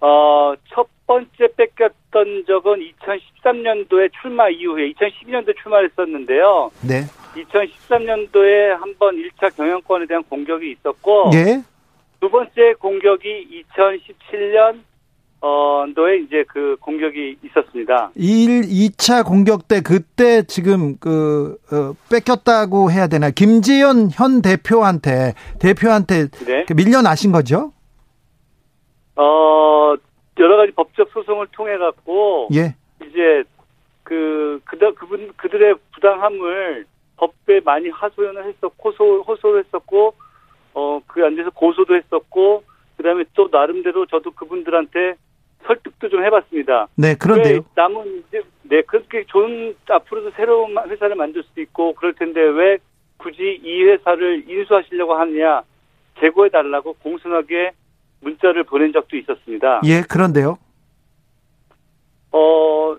어, 첫 번째 뺏겼던 적은 이천십삼 년도에 출마 이후에 이천십이 년도에 출마했었는데요. 네. 이천십삼 년도에 한번 일 차 경영권에 대한 공격이 있었고 네. 두 번째 공격이 이천십칠 년 어,도에 이제 그 공격이 있었습니다. 일, 이 차 공격 때 그때 지금 그 어, 뺏겼다고 해야 되나 김재현 현 대표한테 대표한테 네. 밀려나신 거죠? 어, 여러 가지 법적 소송을 통해 갖고, 예. 이제, 그, 그다, 그분, 그들의 부당함을 법에 많이 하소연을 했었고, 호소, 호소를 했었고, 어, 그 안에서 고소도 했었고, 그 다음에 또 나름대로 저도 그분들한테 설득도 좀 해봤습니다. 네, 그런데요. 남은, 이제, 네, 그렇게 좋은, 앞으로도 새로운 회사를 만들 수도 있고, 그럴 텐데 왜 굳이 이 회사를 인수하시려고 하느냐, 재고해달라고 공손하게 문자를 보낸 적도 있었습니다. 예, 그런데요? 어,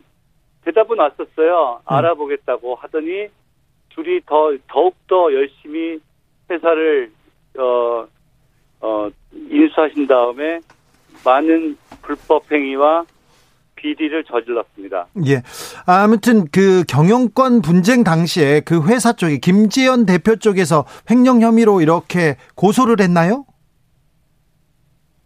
대답은 왔었어요. 음. 알아보겠다고 하더니, 둘이 더, 더욱더 열심히 회사를, 어, 어, 인수하신 다음에 많은 불법행위와 비리를 저질렀습니다. 예. 아무튼 그 경영권 분쟁 당시에 그 회사 쪽에, 김재현 대표 쪽에서 횡령 혐의로 이렇게 고소를 했나요?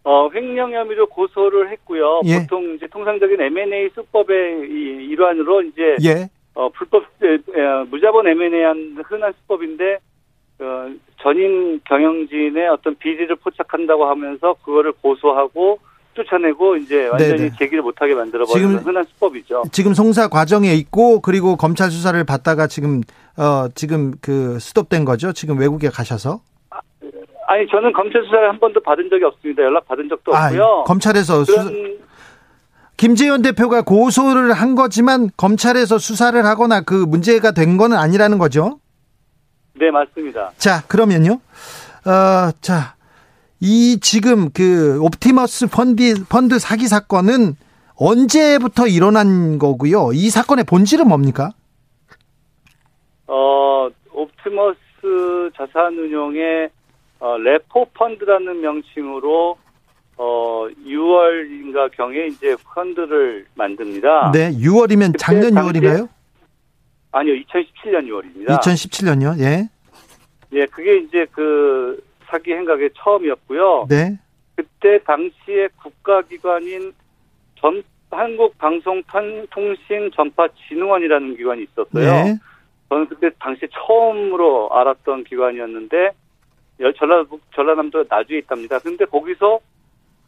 어, 횡령 혐의로 고소를 했고요. 예. 보통 이제 통상적인 엠 앤 에이 수법의 이, 일환으로 이제 예. 어, 불법 에, 에, 무자본 엠 앤에이한 흔한 수법인데 어, 전임 경영진의 어떤 비리를 포착한다고 하면서 그거를 고소하고 쫓아내고 이제 완전히 네네. 제기를 못하게 만들어버리는 흔한 수법이죠. 지금 송사 과정에 있고 그리고 검찰 수사를 받다가 지금 어, 지금 그 스톱된 거죠. 지금 외국에 가셔서. 아니 저는 검찰 수사를 한 번도 받은 적이 없습니다. 연락 받은 적도 아, 없고요. 검찰에서 수사... 김재현 대표가 고소를 한 거지만 검찰에서 수사를 하거나 그 문제가 된 건 아니라는 거죠? 네 맞습니다. 자 그러면요. 어, 자, 이 지금 그 옵티머스 펀드 펀드 사기 사건은 언제부터 일어난 거고요? 이 사건의 본질은 뭡니까? 어 옵티머스 옵티머스 자산운용의 어, 레포펀드라는 명칭으로 어, 유월인가 경에 이제 펀드를 만듭니다. 네, 유월이면 작년 유월인가요? 아니요, 이천십칠 년 유월입니다. 이천십칠 년요, 예. 예, 그게 이제 그 사기 행각의 처음이었고요. 네. 그때 당시에 국가기관인 전 한국방송통신전파진흥원이라는 기관이 있었어요. 네. 저는 그때 당시 처음으로 알았던 기관이었는데 전라북, 전라남도 나주에 있답니다. 그런데 거기서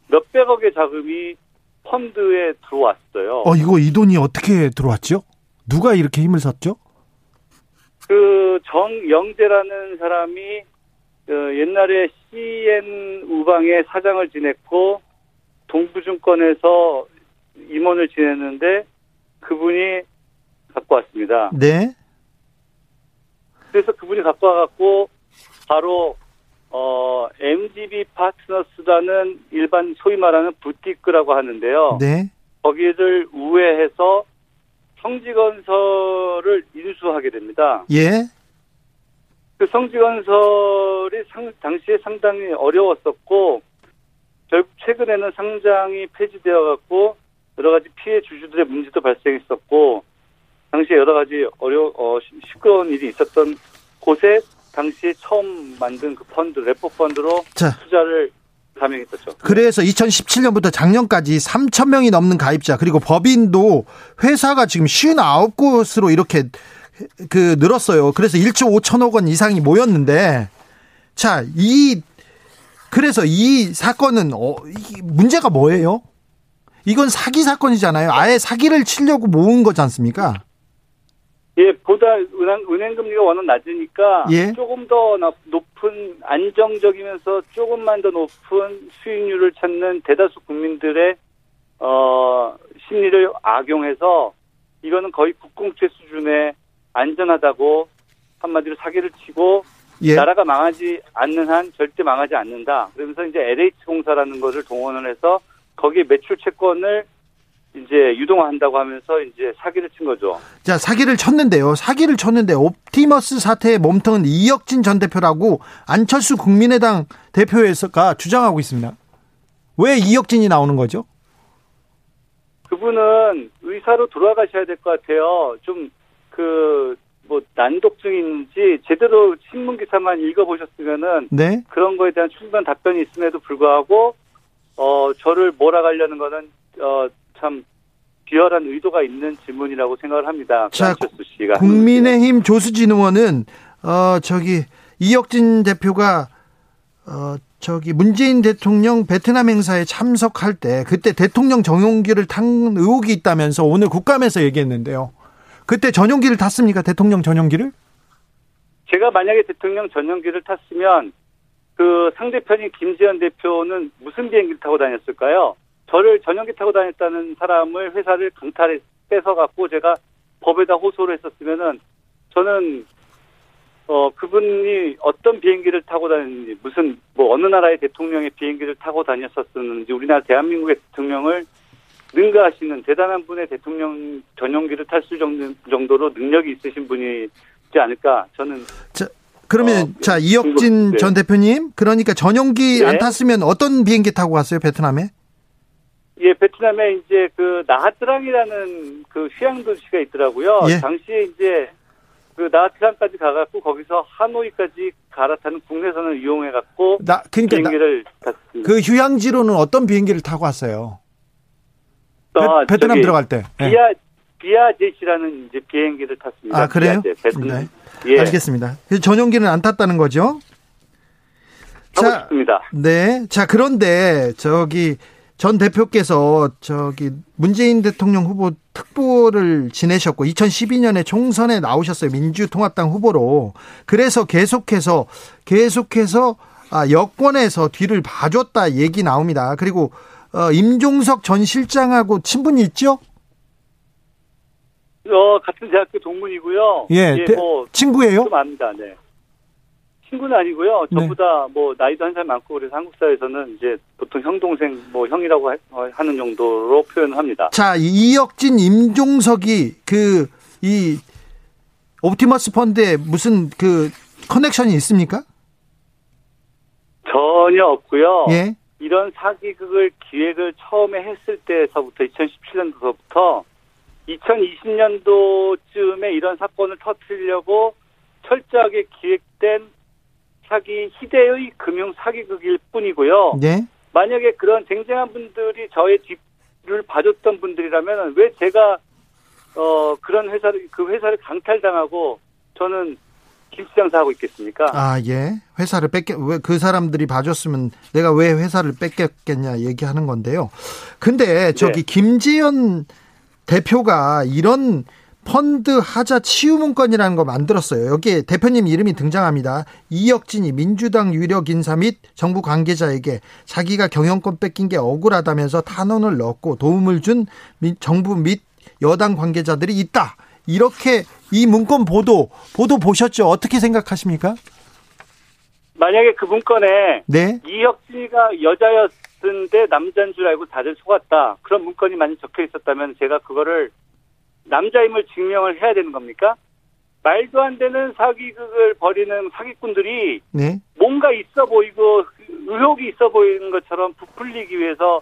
몇백억의 자금이 펀드에 들어왔어요. 어, 이거 이 돈이 어떻게 들어왔죠? 누가 이렇게 힘을 썼죠? 그 정영재라는 사람이 그 옛날에 씨엔 우방의 사장을 지냈고 동부증권에서 임원을 지냈는데 그분이 갖고 왔습니다. 네. 그래서 그분이 갖고 와갖고 바로 어, 엠지비 파트너스라는 일반 소위 말하는 부티크라고 하는데요. 네. 거기를 우회해서 성지건설을 인수하게 됩니다. 예. 그 성지건설이 상, 당시에 상당히 어려웠었고 결국 최근에는 상장이 폐지되어갖고 여러 가지 피해 주주들의 문제도 발생했었고 당시에 여러 가지 어려 어, 시끄러운 일이 있었던 곳에 당시에 처음 만든 그 펀드 레포 펀드로 자. 투자를 감행했었죠. 그래서 이천십칠 년부터 작년까지 삼천 명이 넘는 가입자 그리고 법인도 회사가 지금 오십구 곳으로 이렇게 그 늘었어요. 그래서 일조 오천억 원 이상이 모였는데 자, 이 그래서 이 사건은 어, 이 문제가 뭐예요? 이건 사기 사건이잖아요. 아예 사기를 치려고 모은 거지 않습니까? 예, 보다 은행, 은행 금리가 워낙 낮으니까 예? 조금 더 높은 안정적이면서 조금만 더 높은 수익률을 찾는 대다수 국민들의 어, 심리를 악용해서 이거는 거의 국공채 수준의 안전하다고 한마디로 사기를 치고 예? 나라가 망하지 않는 한 절대 망하지 않는다. 그러면서 이제 엘에이치공사라는 것을 동원을 해서 거기에 매출 채권을 이제 유동화한다고 하면서 이제 사기를 친 거죠. 자, 사기를 쳤는데요. 사기를 쳤는데 옵티머스 사태의 몸통은 이혁진 전 대표라고 안철수 국민의당 대표가 주장하고 있습니다. 왜 이혁진이 나오는 거죠? 그분은 의사로 돌아가셔야 될 것 같아요. 좀 그 뭐 난독증이 있는지 제대로 신문 기사만 읽어보셨으면은 네? 그런 거에 대한 충분한 답변이 있음에도 불구하고. 어, 저를 몰아가려는 거는, 어, 참, 비열한 의도가 있는 질문이라고 생각을 합니다. 자, 안철수 씨가. 국민의힘 조수진 의원은, 어, 저기, 이혁진 대표가, 어, 저기, 문재인 대통령 베트남 행사에 참석할 때, 그때 대통령 전용기를 탄 의혹이 있다면서 오늘 국감에서 얘기했는데요. 그때 전용기를 탔습니까? 대통령 전용기를? 제가 만약에 대통령 전용기를 탔으면, 그 상대편인 김재현 대표는 무슨 비행기를 타고 다녔을까요? 저를 전용기 타고 다녔다는 사람을 회사를 강탈해 뺏어갖고 제가 법에다 호소를 했었으면은 저는 어 그분이 어떤 비행기를 타고 다녔는지 무슨 뭐 어느 나라의 대통령의 비행기를 타고 다녔었는지 우리나라 대한민국의 대통령을 능가하시는 대단한 분의 대통령 전용기를 탈 수 정도로 능력이 있으신 분이지 않을까 저는. 저... 그러면 어, 자 이혁진 네. 전 대표님 그러니까 전용기 네. 안 탔으면 어떤 비행기 타고 갔어요 베트남에? 예, 베트남에 이제 그 나하트랑이라는 그 휴양 도시가 있더라고요. 예. 당시에 이제 그 나하트랑까지 가갖고 거기서 하노이까지 갈아타는 국내선을 이용해갖고 나 그러니까 비행기를 나, 탔습니다. 그 휴양지로는 어떤 비행기를 타고 왔어요? 아, 베, 베트남 들어갈 때. 비아 네. 비아제시라는 이제 비행기를 탔습니다. 아 그래요? 베트남. 네. 예. 알겠습니다. 그래서 전용기는 안 탔다는 거죠? 하고 자, 싶습니다. 네. 자, 그런데 저기 전 대표께서 저기 문재인 대통령 후보 특보를 지내셨고 이천십이 년에 총선에 나오셨어요. 민주통합당 후보로. 그래서 계속해서 계속해서 아, 여권에서 뒤를 봐줬다 얘기 나옵니다. 그리고 어, 임종석 전 실장하고 친분이 있죠? 어, 같은 대학교 동문이고요. 예, 예 뭐, 친구예요? 좀 압니다, 네. 친구는 아니고요. 저보다 네. 뭐, 나이도 한 살 많고, 그래서 한국 사회에서는 이제 보통 형, 동생, 뭐, 형이라고 하는 정도로 표현을 합니다. 자, 이혁진, 임종석이 그, 이, 옵티머스 펀드에 무슨 그 커넥션이 있습니까? 전혀 없고요. 예. 이런 사기극을 기획을 처음에 했을 때서부터 이천십칠 년도서부터 이천이십 년도쯤에 이런 사건을 터뜨리려고 철저하게 기획된 사기 희대의 금융 사기극일 뿐이고요. 네. 만약에 그런 쟁쟁한 분들이 저의 뒤를 봐줬던 분들이라면 왜 제가 어 그런 회사를 그 회사를 강탈당하고 저는 김치장사 하고 있겠습니까? 아, 예. 회사를 뺏겨, 왜 그 사람들이 봐줬으면 내가 왜 회사를 뺏겼겠냐 얘기하는 건데요. 근데 저기 네. 김재현 대표가 이런 펀드 하자 치유문건이라는 거 만들었어요. 여기에 대표님 이름이 등장합니다. 이혁진이 민주당 유력 인사 및 정부 관계자에게 자기가 경영권 뺏긴 게 억울하다면서 탄원을 넣었고 도움을 준 정부 및 여당 관계자들이 있다. 이렇게 이 문건 보도 보도 보셨죠? 어떻게 생각하십니까? 만약에 그 문건에 네? 이혁진이가 여자였는데 남자인 줄 알고 다들 속았다. 그런 문건이 많이 적혀 있었다면 제가 그거를 남자임을 증명을 해야 되는 겁니까? 말도 안 되는 사기극을 벌이는 사기꾼들이 네? 뭔가 있어 보이고 의혹이 있어 보이는 것처럼 부풀리기 위해서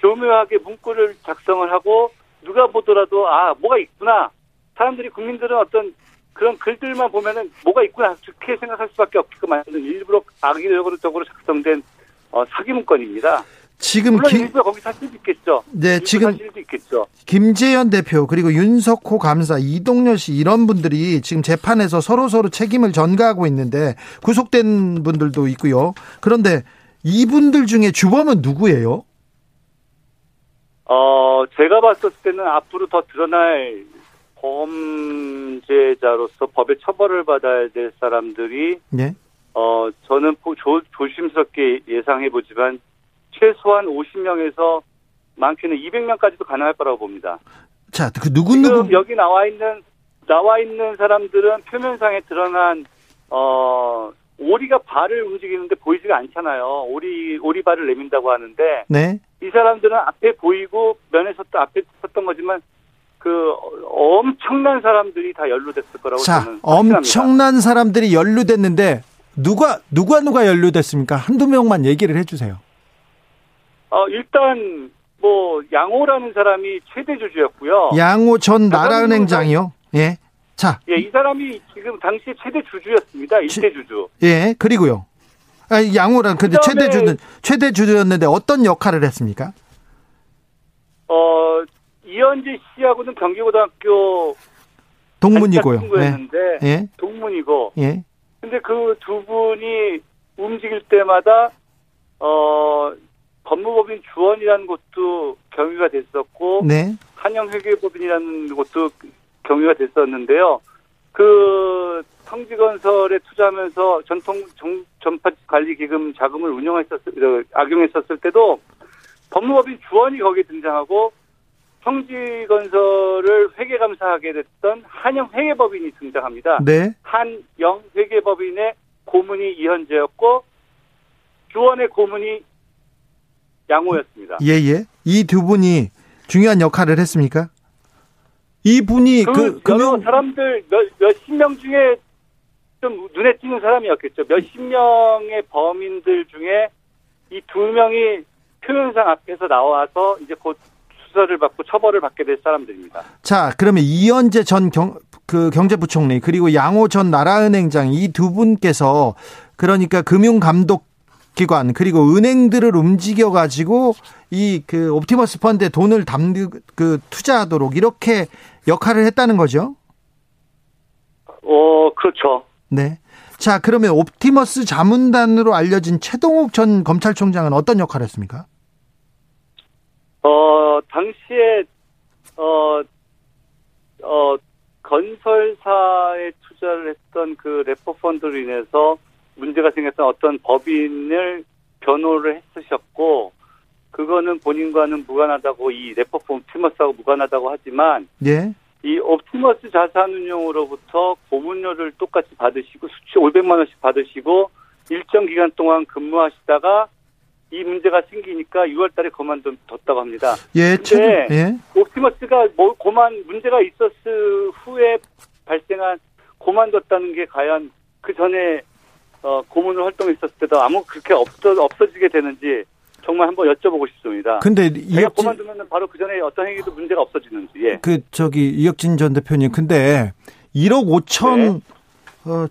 교묘하게 문구를 작성을 하고 누가 보더라도 아 뭐가 있구나. 사람들이 국민들은 어떤 그런 글들만 보면은 뭐가 있구나 그렇게 생각할 수밖에 없게끔 만든 일부러 악의적으로 작성된 어, 사기 문건입니다. 지금 물론 김... 일부러 거기 사실도 있겠죠. 네, 지금 사실도 있겠죠. 김재현 대표 그리고 윤석호 감사 이동열 씨 이런 분들이 지금 재판에서 서로 서로 책임을 전가하고 있는데 구속된 분들도 있고요. 그런데 이분들 중에 주범은 누구예요? 어 제가 봤을 때는 앞으로 더 드러날. 범죄자로서 법의 처벌을 받아야 될 사람들이 네. 어 저는 조, 조심스럽게 예상해보지만 최소한 오십 명에서 많게는 이백 명까지도 가능할 거라고 봅니다. 자, 그 누구누구 지금 여기 나와 있는 나와 있는 사람들은 표면상에 드러난 어 오리가 발을 움직이는데 보이지가 않잖아요. 오리 오리발을 내민다고 하는데 네. 이 사람들은 앞에 보이고 면에서 또 앞에 섰던 거지만. 그 엄청난 사람들이 다 연루됐을 거라고 자, 저는 확신합니다. 엄청난 사람들이 연루됐는데 누가 누가 누가 연루됐습니까? 한두 명만 얘기를 해주세요. 어 일단 뭐 양호라는 사람이 최대 주주였고요. 양호 전 나라은행장이요. 예. 자, 예, 이 사람이 지금 당시 최대 주주였습니다. 일대 주주. 예. 그리고요. 아, 양호란 근데 최대 주는 최대 주주였는데 어떤 역할을 했습니까? 어. 이헌재 씨하고는 경기고등학교 동문이고요. 친구였는데 예. 예. 동문이고. 예. 근데 그 두 분이 움직일 때마다 어 법무법인 주원이라는 곳도 경유가 됐었고, 네. 한영회계법인이라는 곳도 경유가 됐었는데요. 그 성지건설에 투자하면서 전통 전파관리기금 자금을 운영했었을 악용했었을 때도 법무법인 주원이 거기에 등장하고. 성지건설을 회계감사하게 됐던 한영회계법인이 등장합니다. 네. 한영회계법인의 고문이 이헌재였고 주원의 고문이 양호였습니다. 예예. 이 두 분이 중요한 역할을 했습니까? 이 분이 그, 그 금융... 사람들 몇 몇십 명 중에 좀 눈에 띄는 사람이었겠죠. 몇십 명의 범인들 중에 이 두 명이 표현상 앞에서 나와서 이제 곧 수사를 받고 처벌을 받게 될 사람들입니다. 자, 그러면 이헌재 전 경, 그 경제부총리 그리고 양호 전 나라은행장 이 두 분께서 그러니까 금융감독기관 그리고 은행들을 움직여 가지고 이 그 옵티머스 펀드에 돈을 담그 그 투자하도록 이렇게 역할을 했다는 거죠? 어, 그렇죠. 네. 자, 그러면 옵티머스 자문단으로 알려진 최동욱 전 검찰총장은 어떤 역할을 했습니까? 어, 당시에, 어, 어, 건설사에 투자를 했던 그 레퍼펀드로 인해서 문제가 생겼던 어떤 법인을 변호를 했으셨고, 그거는 본인과는 무관하다고, 이 레퍼펀드 옵티머스하고 무관하다고 하지만, 예. 이 옵티머스 자산운용으로부터 고문료를 똑같이 받으시고, 수치 오백만 원씩 받으시고, 일정 기간 동안 근무하시다가, 이 문제가 생기니까 유월 달에 그만뒀다고 합니다. 예, 근데 예. 옵티머스가 뭐 고만 문제가 있었을 후에 발생한 고만뒀다는 게 과연 그 전에 어, 고문을 활동했었을 때도 아무 그렇게 없어, 없어지게 되는지 정말 한번 여쭤보고 싶습니다. 근데 제가 이혁진... 그만두면 바로 그 전에 어떤 행위도 문제가 없어지는지. 예. 그 저기 이혁진 전 대표님, 근데 일억 오천, 네. 어,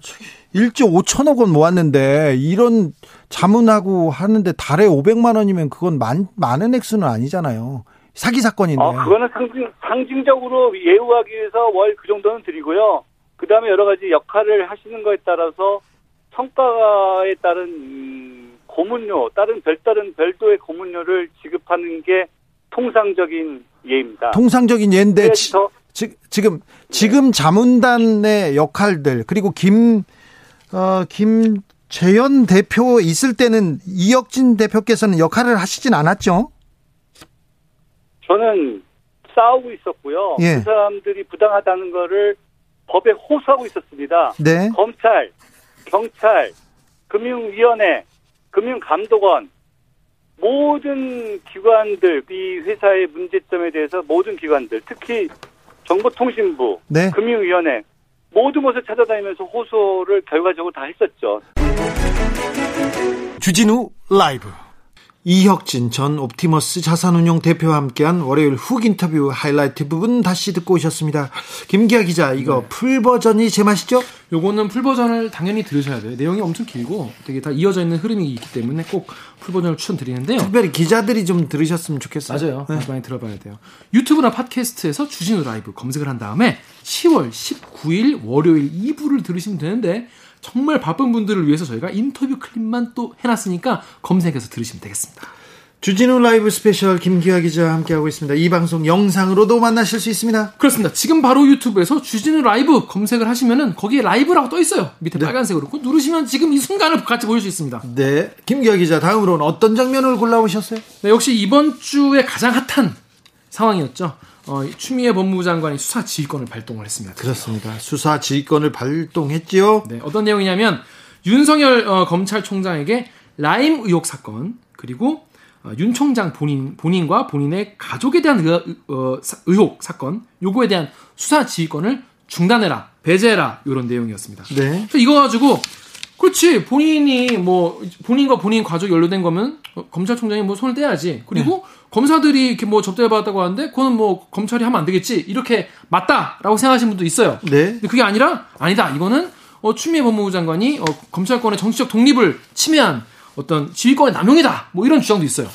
일조 오천억 원 모았는데 이런 자문하고 하는데 달에 오백만 원이면 그건 많, 많은 액수는 아니잖아요. 사기 사건이네. 어, 그거는 상징, 상징적으로 예우하기 위해서 월 그 정도는 드리고요. 그 다음에 여러 가지 역할을 하시는 거에 따라서 성과에 따른 고문료, 다른 별다른 별도의 고문료를 지급하는 게 통상적인 예입니다. 통상적인 예인데 지, 지, 지금 지금 자문단의 역할들, 그리고 김 어, 김재현 대표 있을 때는 이혁진 대표께서는 역할을 하시진 않았죠? 저는 싸우고 있었고요. 예. 그 사람들이 부당하다는 거를 법에 호소하고 있었습니다. 네. 검찰, 경찰, 금융위원회, 금융감독원, 모든 기관들, 이 회사의 문제점에 대해서 모든 기관들, 특히 정보통신부, 네. 금융위원회, 모든 곳을 찾아다니면서 호소를 결과적으로 다 했었죠. 주진우 라이브. 이혁진 전 옵티머스 자산운용 대표와 함께한 월요일 훅 인터뷰 하이라이트 부분 다시 듣고 오셨습니다. 김기아 기자, 이거 네. 풀버전이 제맛이죠? 요거는 풀버전을 당연히 들으셔야 돼요. 내용이 엄청 길고 되게 다 이어져 있는 흐름이 있기 때문에 꼭 풀버전을 추천드리는데요. 특별히 기자들이 좀 들으셨으면 좋겠어요. 맞아요. 네. 많이 들어봐야 돼요. 유튜브나 팟캐스트에서 주진우 라이브 검색을 한 다음에 시월 십구일 월요일 이 부를 들으시면 되는데 정말 바쁜 분들을 위해서 저희가 인터뷰 클립만 또 해놨으니까 검색해서 들으시면 되겠습니다. 주진우 라이브 스페셜, 김기아 기자와 함께하고 있습니다. 이 방송 영상으로도 만나실 수 있습니다. 그렇습니다. 지금 바로 유튜브에서 주진우 라이브 검색을 하시면은 거기에 라이브라고 떠 있어요. 밑에 네. 빨간색으로 꼭 누르시면 지금 이 순간을 같이 보실 수 있습니다. 네, 김기아 기자, 다음으로는 어떤 장면을 골라오셨어요? 네, 역시 이번 주에 가장 핫한 상황이었죠. 어, 추미애 법무부 장관이 수사 지휘권을 발동을 했습니다. 그렇습니다. 수사 지휘권을 발동했지요. 네, 어떤 내용이냐면 윤석열 어, 검찰총장에게 라임 의혹 사건, 그리고 어, 윤 총장 본인, 본인과 본인의 가족에 대한 의, 어, 사, 의혹 사건, 요거에 대한 수사 지휘권을 중단해라, 배제해라, 이런 내용이었습니다. 네. 그래서 이거 가지고 그렇지, 본인이 뭐 본인과 본인 가족이 연루된 거면 어, 검찰총장이 뭐 손을 떼야지. 그리고 네. 검사들이 이렇게 뭐 접대를 받았다고 하는데 그건 뭐 검찰이 하면 안 되겠지, 이렇게 맞다라고 생각하시는 분도 있어요. 네. 근데 그게 아니라 아니다, 이거는 어, 추미애 법무부 장관이 어, 검찰권의 정치적 독립을 침해한 어떤 지휘권의 남용이다, 뭐 이런 주장도 있어요.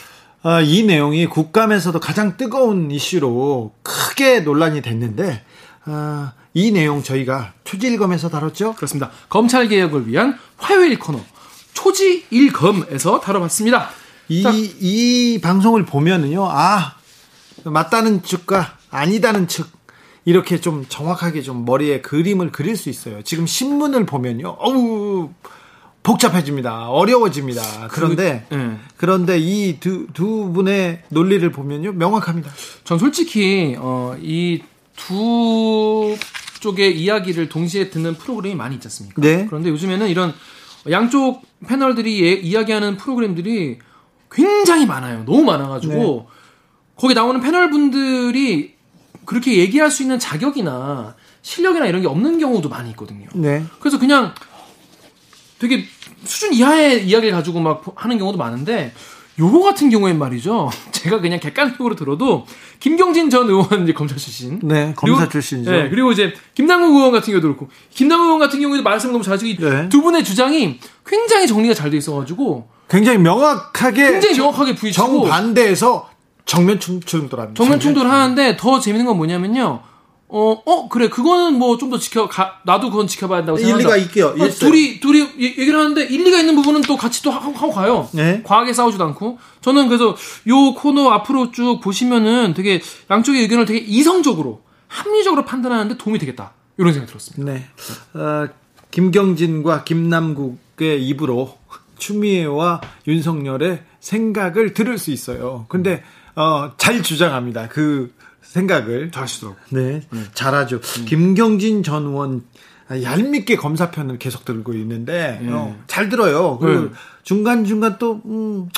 아, 이 내용이 국감에서도 가장 뜨거운 이슈로 크게 논란이 됐는데 아, 이 내용 저희가 초지일검에서 다뤘죠? 그렇습니다. 검찰개혁을 위한 화요일 코너 초지일검에서 다뤄봤습니다. 이, 이 방송을 보면은요, 아, 맞다는 측과 아니다는 측, 이렇게 좀 정확하게 좀 머리에 그림을 그릴 수 있어요. 지금 신문을 보면요, 어우, 복잡해집니다. 어려워집니다. 그런데, 그, 네. 그런데 이 두, 두 분의 논리를 보면요, 명확합니다. 전 솔직히, 어, 이 두 쪽의 이야기를 동시에 듣는 프로그램이 많이 있지 않습니까? 네. 그런데 요즘에는 이런 양쪽 패널들이 예, 이야기하는 프로그램들이 굉장히 많아요. 너무 많아가지고 네. 거기 나오는 패널분들이 그렇게 얘기할 수 있는 자격이나 실력이나 이런 게 없는 경우도 많이 있거든요. 네. 그래서 그냥 되게 수준 이하의 이야기를 가지고 막 하는 경우도 많은데, 요거 같은 경우엔 말이죠, 제가 그냥 객관적으로 들어도 김경진 전 의원, 이제 검찰 출신, 네, 검사 출신이죠. 네, 그리고 이제 김남국 의원 같은 경우도 그렇고, 김남국 의원 같은 경우에도 말씀을 너무 잘하시고, 네. 두 분의 주장이 굉장히 정리가 잘 돼 있어가지고 굉장히 명확하게, 굉장히 명확하게 부딪히고 정반대에서 정면 충돌합니다. 정면 충돌하는데 더 재밌는 건 뭐냐면요, 어, 어, 그래, 그거는 뭐 좀 더 지켜, 가, 나도 그건 지켜봐야 한다고 생각합니다. 일리가 있게요. 어, 둘이, 둘이 얘기를 하는데 일리가 있는 부분은 또 같이 또 하고, 하고 가요. 네. 과하게 싸우지도 않고. 저는 그래서 요 코너 앞으로 쭉 보시면은 되게 양쪽의 의견을 되게 이성적으로, 합리적으로 판단하는데 도움이 되겠다, 이런 생각이 들었습니다. 네. 어, 김경진과 김남국의 입으로 추미애와 윤석열의 생각을 들을 수 있어요. 근데, 어, 잘 주장합니다. 그, 생각을 잘하시더라고. 네, 네. 잘하죠. 음. 김경진 전 의원 얄밉게 검사 편을 계속 들고 있는데 음. 어, 잘 들어요. 그리고 음. 중간 중간 또 음,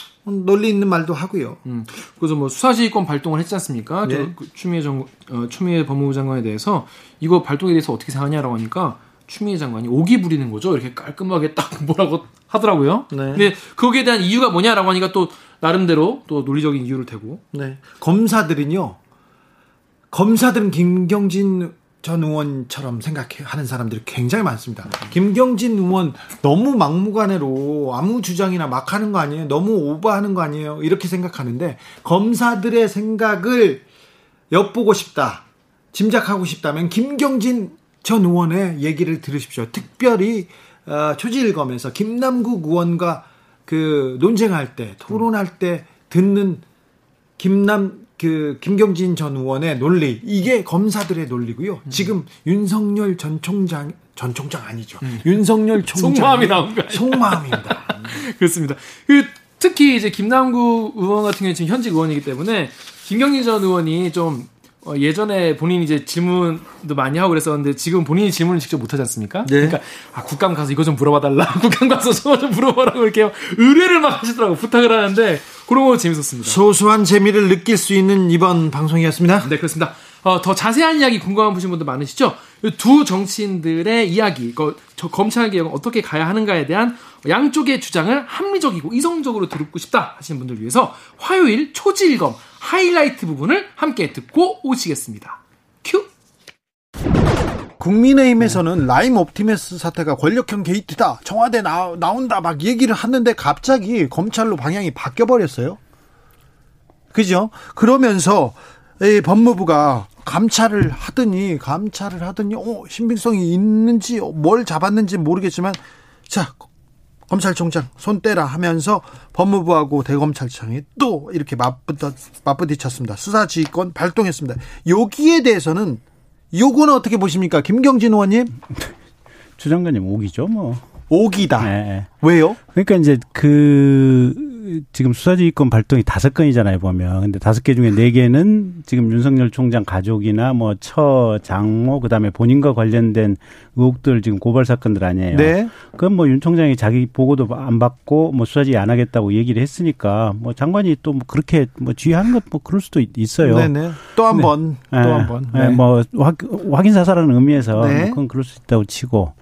논리 있는 말도 하고요. 음. 그래서 뭐 수사지휘권 발동을 했지 않습니까? 네. 그 추미애 전 어, 추미애 법무부 장관에 대해서 이거 발동에 대해서 어떻게 생각하냐라고 하니까 추미애 장관이 오기 부리는 거죠. 이렇게 깔끔하게 딱 뭐라고 하더라고요. 네. 근데 거기에 대한 이유가 뭐냐라고 하니까 또 나름대로 또 논리적인 이유를 대고. 네. 검사들은요. 검사들은 김경진 전 의원처럼 생각하는 사람들이 굉장히 많습니다. 김경진 의원 너무 막무가내로 아무 주장이나 막 하는 거 아니에요? 너무 오버하는 거 아니에요? 이렇게 생각하는데 검사들의 생각을 엿보고 싶다, 짐작하고 싶다면 김경진 전 의원의 얘기를 들으십시오. 특별히 초지일검에서 김남국 의원과 그 논쟁할 때, 토론할 때 듣는 김남 그 김경진 전 의원의 논리, 이게 검사들의 논리고요. 음. 지금 윤석열 전 총장 전 총장 아니죠. 음. 윤석열 총장 속마음이 나온 거예요. 속마음입니다. 그렇습니다. 그, 특히 이제 김남국 의원 같은 경우는 지금 현직 의원이기 때문에 김경진 전 의원이 좀 어, 예전에 본인이 이제 질문도 많이 하고 그랬었는데 지금 본인이 질문을 직접 못 하지 않습니까? 네. 그러니까 아, 국감 가서 이거 좀 물어봐달라, 국감 가서 저거 좀 물어보라고 이렇게 의뢰를 막 하시더라고, 부탁을 하는데 그런 거 재밌었습니다. 소소한 재미를 느낄 수 있는 이번 방송이었습니다. 네, 그렇습니다. 어, 더 자세한 이야기 궁금한 분들 많으시죠? 두 정치인들의 이야기, 그, 저, 검찰개혁은 어떻게 가야 하는가에 대한 양쪽의 주장을 합리적이고 이성적으로 듣고 싶다 하시는 분들 위해서 화요일 초지일검 하이라이트 부분을 함께 듣고 오시겠습니다. 큐! 국민의힘에서는 라임 옵티머스 사태가 권력형 게이트다, 청와대 나, 나온다 막 얘기를 하는데 갑자기 검찰로 방향이 바뀌어버렸어요. 그죠? 그러면서 이 법무부가 감찰을 하더니 감찰을 하더니 어, 신빙성이 있는지 뭘 잡았는지 모르겠지만 자, 검찰총장 손 떼라 하면서 법무부하고 대검찰청이 또 이렇게 맞부딪혔습니다. 수사지휘권 발동했습니다. 여기에 대해서는 요거는 어떻게 보십니까? 김경진 의원님? 주 장관님, 오기죠, 뭐. 오기다. 네. 왜요? 그러니까 이제 그, 지금 수사지휘권 발동이 다섯 건이잖아요, 보면. 근데 다섯 개 중에 네 개는 지금 윤석열 총장 가족이나 뭐 처, 장모, 그 다음에 본인과 관련된 의혹들 지금 고발 사건들 아니에요. 네. 그럼 뭐 윤 총장이 자기 보고도 안 받고 뭐 수사지휘 안 하겠다고 얘기를 했으니까 뭐 장관이 또 뭐 그렇게 뭐 지휘하는 것 뭐 그럴 수도 있어요. 네네. 또 한 번. 네. 또 한 번. 네. 네. 뭐 확인사사라는 의미에서 네. 그건 그럴 수 있다고 치고.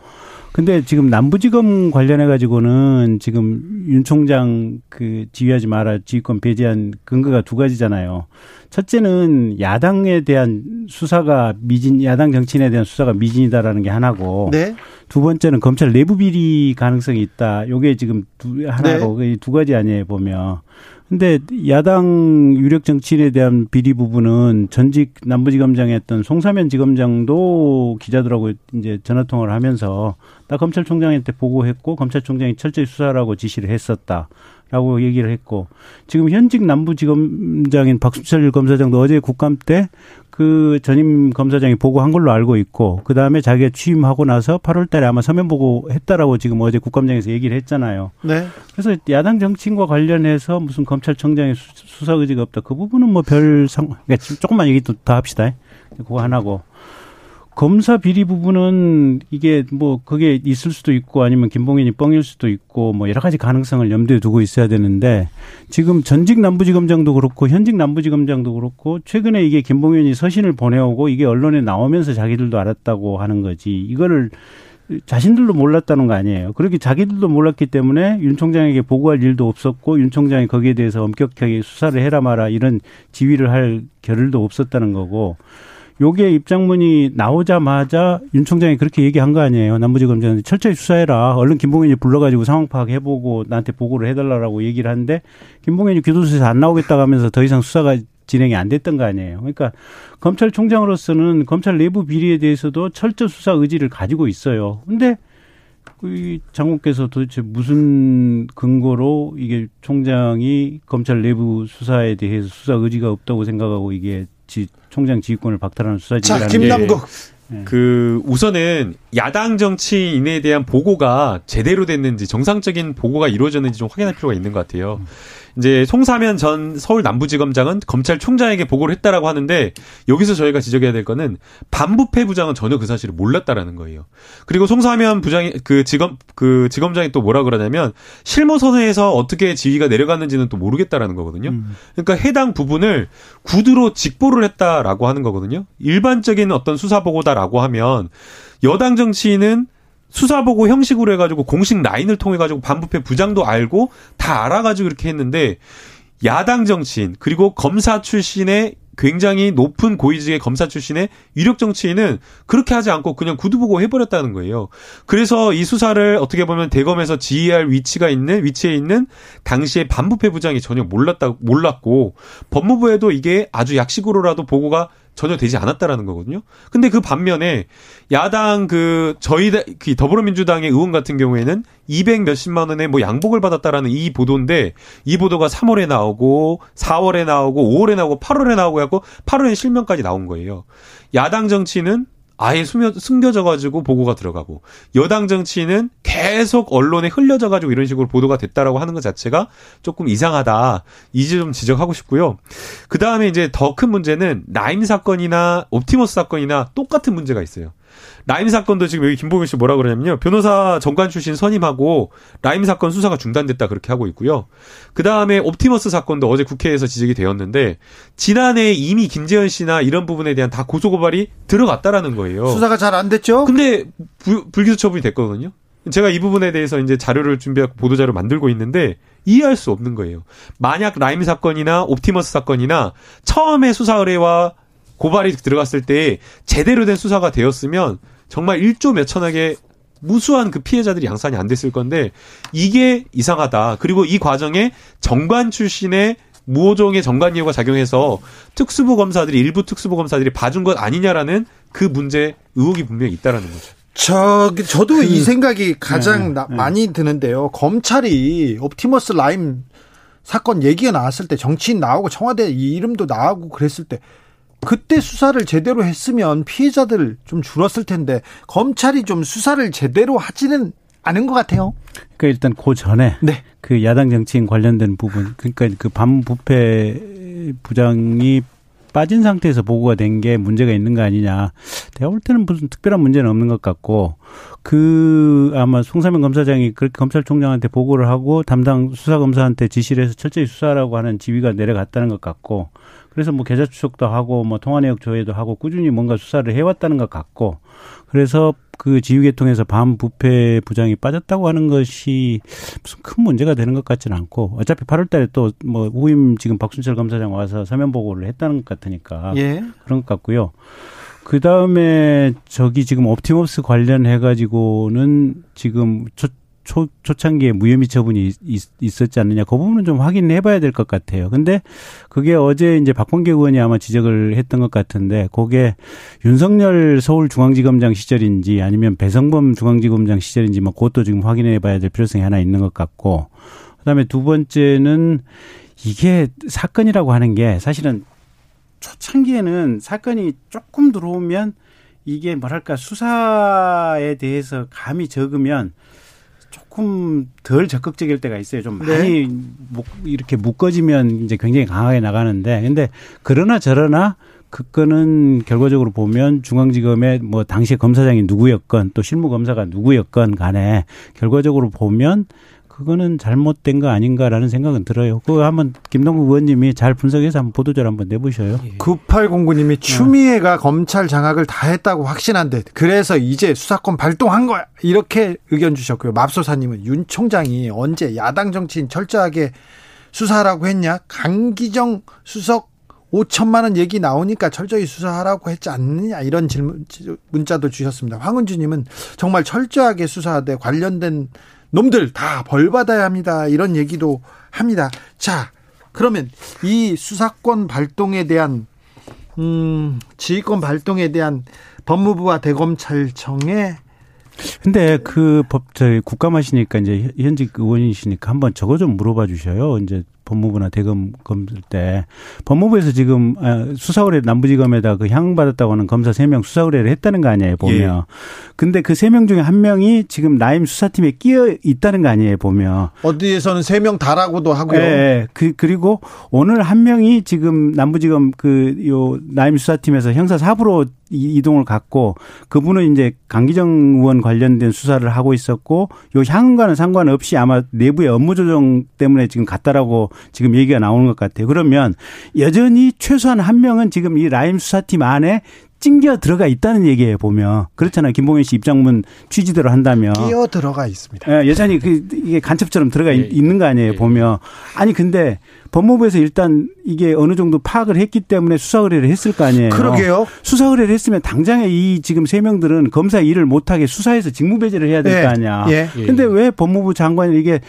근데 지금 남부지검 관련해가지고는 지금 윤 총장 그 지휘하지 마라 지휘권 배제한 근거가 두 가지잖아요. 첫째는 야당에 대한 수사가 미진, 야당 정치인에 대한 수사가 미진이다라는 게 하나고. 네. 두 번째는 검찰 내부 비리 가능성이 있다. 요게 지금 두, 하나고. 네. 두 가지 아니에요, 보면. 근데 야당 유력 정치인에 대한 비리 부분은 전직 남부지검장에 했던 송사면 지검장도 기자들하고 이제 전화통화를 하면서 나 검찰총장한테 보고했고 검찰총장이 철저히 수사라고 지시를 했었다라고 얘기를 했고, 지금 현직 남부지검장인 박순철 검사장도 어제 국감 때 그 전임 검사장이 보고한 걸로 알고 있고, 그 다음에 자기가 취임하고 나서 팔월 달에 아마 서면 보고했다라고 지금 어제 국감장에서 얘기를 했잖아요. 네. 그래서 야당 정치인과 관련해서 무슨 검찰청장의 수사 의지가 없다, 그 부분은 뭐 별 상관, 그러니까 조금만 얘기 또 더 합시다. 그거 하나고. 검사 비리 부분은 이게 뭐 그게 있을 수도 있고 아니면 김봉현이 뻥일 수도 있고 뭐 여러 가지 가능성을 염두에 두고 있어야 되는데, 지금 전직 남부지검장도 그렇고 현직 남부지검장도 그렇고 최근에 이게 김봉현이 서신을 보내오고 이게 언론에 나오면서 자기들도 알았다고 하는 거지, 이거를 자신들도 몰랐다는 거 아니에요. 그렇게 자기들도 몰랐기 때문에 윤 총장에게 보고할 일도 없었고 윤 총장이 거기에 대해서 엄격하게 수사를 해라 마라 이런 지휘를 할 겨를도 없었다는 거고, 요게 입장문이 나오자마자 윤 총장이 그렇게 얘기한 거 아니에요. 남부지검장이 철저히 수사해라. 얼른 김봉현이 불러가지고 상황 파악해보고 나한테 보고를 해달라고 얘기를 하는데 김봉현이 교도소에서 안 나오겠다고 하면서 더 이상 수사가 진행이 안 됐던 거 아니에요. 그러니까 검찰총장으로서는 검찰 내부 비리에 대해서도 철저 수사 의지를 가지고 있어요. 그런데 이 장관께서 도대체 무슨 근거로 이게 총장이 검찰 내부 수사에 대해서 수사 의지가 없다고 생각하고 이게 지, 총장 지휘권을 박탈하는 수사지휘라는 게. 김남국. 네. 그 우선은 야당 정치인에 대한 보고가 제대로 됐는지 정상적인 보고가 이루어졌는지 좀 확인할 필요가 있는 것 같아요. 음. 이제 송사면 전 서울 남부지검장은 검찰총장에게 보고를 했다라고 하는데, 여기서 저희가 지적해야 될 거는 반부패 부장은 전혀 그 사실을 몰랐다라는 거예요. 그리고 송사면 부장이 그 지검 그 지검장이 또 뭐라 그러냐면 실무선에서 어떻게 지휘가 내려갔는지는 또 모르겠다라는 거거든요. 음. 그러니까 해당 부분을 구두로 직보를 했다라고 하는 거거든요. 일반적인 어떤 수사 보고다라고 하면 여당 정치인은 수사보고 형식으로 해가지고 공식 라인을 통해가지고 반부패 부장도 알고 다 알아가지고 이렇게 했는데 야당 정치인 그리고 검사 출신의 굉장히 높은 고위직의 검사 출신의 유력 정치인은 그렇게 하지 않고 그냥 구두보고 해버렸다는 거예요. 그래서 이 수사를 어떻게 보면 대검에서 지휘할 위치가 있는 위치에 있는 당시의 반부패 부장이 전혀 몰랐다 몰랐고 법무부에도 이게 아주 약식으로라도 보고가 전혀 되지 않았다라는 거거든요. 근데 그 반면에 야당 그 저희 그 더불어민주당의 의원 같은 경우에는 이백 몇십만 원의 뭐 양복을 받았다라는 이 보도인데 이 보도가 삼월에 나오고 사월에 나오고 오월에 나오고 팔월에 나오고 해갖고 팔월에 실명까지 나온 거예요. 야당 정치는 아예 숨여, 숨겨져가지고 보고가 들어가고 여당 정치인은 계속 언론에 흘려져가지고 이런 식으로 보도가 됐다라고 하는 것 자체가 조금 이상하다. 이제 좀 지적하고 싶고요. 그 다음에 이제 더 큰 문제는 라임 사건이나 옵티머스 사건이나 똑같은 문제가 있어요. 라임 사건도 지금 여기 김봉현 씨 뭐라 그러냐면요. 변호사 전관 출신 선임하고 라임 사건 수사가 중단됐다 그렇게 하고 있고요. 그 다음에 옵티머스 사건도 어제 국회에서 지적이 되었는데 지난해 이미 김재현 씨나 이런 부분에 대한 다 고소고발이 들어갔다라는 거예요. 수사가 잘 안 됐죠? 근데 부, 불기소 처분이 됐거든요. 제가 이 부분에 대해서 이제 자료를 준비하고 보도자료 만들고 있는데 이해할 수 없는 거예요. 만약 라임 사건이나 옵티머스 사건이나 처음에 수사 의뢰와 고발이 들어갔을 때 제대로 된 수사가 되었으면 정말 일조 몇천억의 무수한 그 피해자들이 양산이 안 됐을 건데 이게 이상하다. 그리고 이 과정에 정관 출신의 무호종의 정관이유가 작용해서 특수부 검사들이 일부 특수부 검사들이 봐준 것 아니냐라는 그 문제 의혹이 분명히 있다라는 거죠. 저 저도 그, 이 생각이 가장 네, 나, 네. 많이 드는데요. 검찰이 옵티머스 라임 사건 얘기가 나왔을 때 정치인 나오고 청와대 이 이름도 나오고 그랬을 때 그때 수사를 제대로 했으면 피해자들 좀 줄었을 텐데 검찰이 좀 수사를 제대로 하지는 않은 것 같아요. 그러니까 일단 그 전에 네. 그 야당 정치인 관련된 부분 그러니까 그 반부패 부장이 빠진 상태에서 보고가 된 게 문제가 있는 거 아니냐. 내가 볼 때는 무슨 특별한 문제는 없는 것 같고 그 아마 송사면 검사장이 그렇게 검찰총장한테 보고를 하고 담당 수사검사한테 지시를 해서 철저히 수사하라고 하는 지휘가 내려갔다는 것 같고 그래서 뭐 계좌 추적도 하고 뭐 통화 내역 조회도 하고 꾸준히 뭔가 수사를 해왔다는 것 같고 그래서 그 지휘계통에서 반부패 부장이 빠졌다고 하는 것이 무슨 큰 문제가 되는 것 같지는 않고 어차피 팔월 달에 또 뭐 후임 지금 박순철 검사장 와서 서면 보고를 했다는 것 같으니까 예. 그런 것 같고요. 그 다음에 저기 지금 옵티머스 관련해가지고는 지금 초, 초, 초창기에 무혐의 처분이 있, 있었지 않느냐. 그 부분은 좀 확인해 봐야 될 것 같아요. 근데 그게 어제 이제 박범계 의원이 아마 지적을 했던 것 같은데 그게 윤석열 서울중앙지검장 시절인지 아니면 배성범 중앙지검장 시절인지 뭐 그것도 지금 확인해 봐야 될 필요성이 하나 있는 것 같고 그 다음에 두 번째는 이게 사건이라고 하는 게 사실은 초창기에는 사건이 조금 들어오면 이게 뭐랄까 수사에 대해서 감이 적으면 조금 덜 적극적일 때가 있어요. 좀 많이 네. 이렇게 묶어지면 이제 굉장히 강하게 나가는데 근데 그러나 저러나 그거는 결과적으로 보면 중앙지검의 뭐 당시 검사장이 누구였건 또 실무검사가 누구였건 간에 결과적으로 보면 그거는 잘못된 거 아닌가라는 생각은 들어요. 그거 한번 김남국 의원님이 잘 분석해서 한번 보도자료 한번 내보셔요. 구팔공구님이 추미애가 네. 검찰 장악을 다 했다고 확신한데 그래서 이제 수사권 발동한 거야. 이렇게 의견 주셨고요. 맙소사님은 윤 총장이 언제 야당 정치인 철저하게 수사하라고 했냐. 강기정 수석 오천만 원 얘기 나오니까 철저히 수사하라고 했지 않느냐 이런 질문 문자도 주셨습니다. 황은주님은 정말 철저하게 수사하되 관련된 놈들 다 벌받아야 합니다. 이런 얘기도 합니다. 자, 그러면 이 수사권 발동에 대한 음, 지휘권 발동에 대한 법무부와 대검찰청의 근데 그 법 저희 국감하시니까 이제 현직 의원이시니까 한번 저거 좀 물어봐 주셔요. 이제 법무부나 대검 검사 때 법무부에서 지금 수사 의뢰 남부지검에다 그 향 받았다고 하는 검사 세 명 수사 의뢰를 했다는 거 아니에요 보면. 예. 근데 그 세 명 중에 한 명이 지금 라임 수사팀에 끼어 있다는 거 아니에요 보면. 어디에서는 세 명 다라고도 하고요. 예. 그 그리고 오늘 한 명이 지금 남부지검 그 요 라임 수사팀에서 형사 사부로 이동을 갔고 그분은 이제 강기정 의원 관련된 수사를 하고 있었고 요 향과는 상관없이 아마 내부의 업무 조정 때문에 지금 갔다라고 지금 얘기가 나오는 것 같아요. 그러면 여전히 최소한 한 명은 지금 이 라임 수사팀 안에 찡겨 들어가 있다는 얘기예요, 보면. 그렇잖아요. 김봉현 씨 입장문 취지대로 한다면. 끼어 들어가 있습니다. 예, 여전히 그, 이게 간첩처럼 들어가 예, 있는 거 아니에요, 예, 보면. 아니, 근데 법무부에서 일단 이게 어느 정도 파악을 했기 때문에 수사 의뢰를 했을 거 아니에요. 그러게요. 수사 의뢰를 했으면 당장에 이 지금 세 명들은 검사 일을 못하게 수사해서 직무배제를 해야 될 거 아니야. 예. 예. 근데 왜 법무부 장관이 이게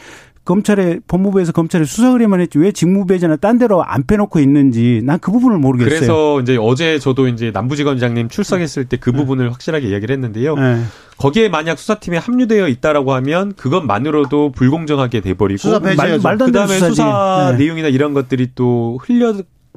검찰에 법무부에서 검찰에 수사 의뢰만 했지 왜 직무배제나 딴 데로 안 빼놓고 있는지 난 그 부분을 모르겠어요. 그래서 이제 어제 저도 이제 남부지검장님 출석했을 때 그 부분을 네. 확실하게 이야기를 했는데요. 네. 거기에 만약 수사팀에 합류되어 있다라고 하면 그것만으로도 불공정하게 돼버리고 수사 말, 말도 안 되는 그다음에 수사 네. 내용이나 이런 것들이 또 흘려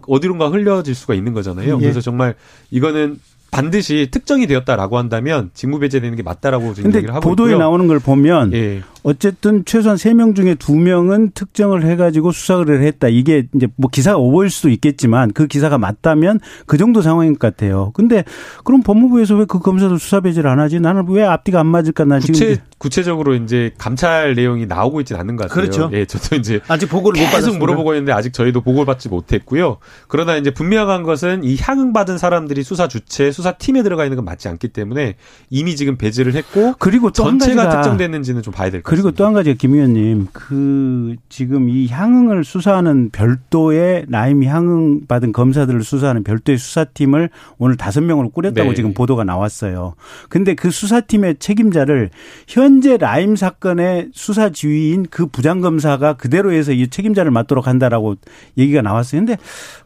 어디론가 흘려질 수가 있는 거잖아요. 네. 그래서 정말 이거는. 반드시 특정이 되었다라고 한다면 직무배제되는 게 맞다라고 지금 얘기를 하고 있고요. 근데 보도에 나오는 걸 보면 예. 어쨌든 최소한 세 명 중에 두 명은 특정을 해가지고 수사 의뢰를 했다. 이게 이제 뭐 기사가 오버일 수도 있겠지만 그 기사가 맞다면 그 정도 상황인 것 같아요. 근데 그럼 법무부에서 왜 그 검사도 수사 배제를 안 하지? 나는 왜 앞뒤가 안 맞을까? 나 구체, 지금 구체적으로 이제 감찰 내용이 나오고 있지는 않는 것 같아요. 그렇죠. 예, 저도 이제 아직 보고를 못 받았습니다. 계속 물어보고 있는데 아직 저희도 보고를 받지 못했고요. 그러나 이제 분명한 것은 이 향응받은 사람들이 수사 주체 수사팀에 들어가 있는 건 맞지 않기 때문에 이미 지금 배제를 했고 그리고 또 전체가 한 가지가 특정됐는지는 좀 봐야 될 것 같습니다. 그리고 또 한 가지가 김 의원님 그 지금 이 향응을 수사하는 별도의 라임 향응 받은 검사들을 수사하는 별도의 수사팀을 오늘 다섯 명으로 꾸렸다고 네. 지금 보도가 나왔어요. 그런데 그 수사팀의 책임자를 현재 라임 사건의 수사 지휘인 그 부장검사가 그대로 해서 이 책임자를 맡도록 한다라고 얘기가 나왔어요. 그런데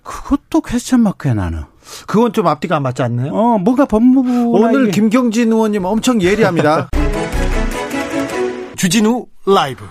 그것도 퀘스천 마크야 나는. 그건 좀 앞뒤가 안 맞지 않나요? 어, 뭔가 법무부 오늘 이게. 김경진 의원님 엄청 예리합니다. 주진우 라이브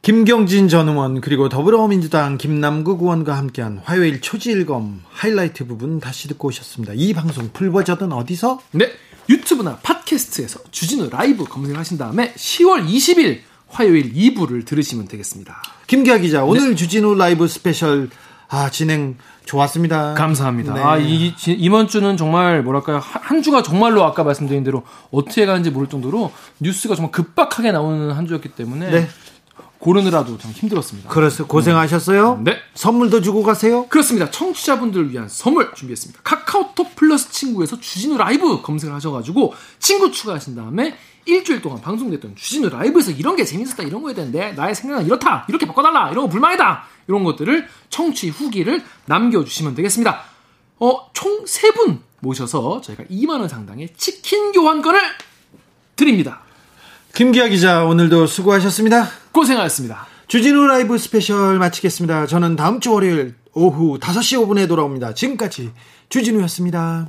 김경진 전 의원 그리고 더불어민주당 김남국 의원과 함께한 화요일 초지일검 하이라이트 부분 다시 듣고 오셨습니다. 이 방송 풀버전은 어디서? 네, 유튜브나 팟캐스트에서 주진우 라이브 검색하신 다음에 시월 이십일 화요일 이 부를 들으시면 되겠습니다. 김기아 기자 오늘 네. 주진우 라이브 스페셜 아 진행 좋았습니다. 감사합니다. 네. 아, 이, 이번 주는 정말 뭐랄까요. 한 주가 정말로 아까 말씀드린 대로 어떻게 가는지 모를 정도로 뉴스가 정말 급박하게 나오는 한 주였기 때문에 네. 고르느라도 참 힘들었습니다. 그래서 고생하셨어요. 네. 선물도 주고 가세요. 그렇습니다. 청취자분들을 위한 선물 준비했습니다. 카카오톡 플러스 친구에서 주진우 라이브 검색을 하셔가지고 친구 추가하신 다음에 일주일 동안 방송됐던 주진우 라이브에서 이런 게 재밌었다 이런 거에 대한데 나의 생각은 이렇다 이렇게 바꿔달라 이런 거 불만이다 이런 것들을 청취 후기를 남겨주시면 되겠습니다. 어, 총 세 분 모셔서 저희가 이만 원 상당의 치킨 교환권을 드립니다. 김기아 기자 오늘도 수고하셨습니다. 고생하셨습니다. 주진우 라이브 스페셜 마치겠습니다. 저는 다음 주 월요일 오후 다섯 시 오 분에 돌아옵니다. 지금까지 주진우였습니다.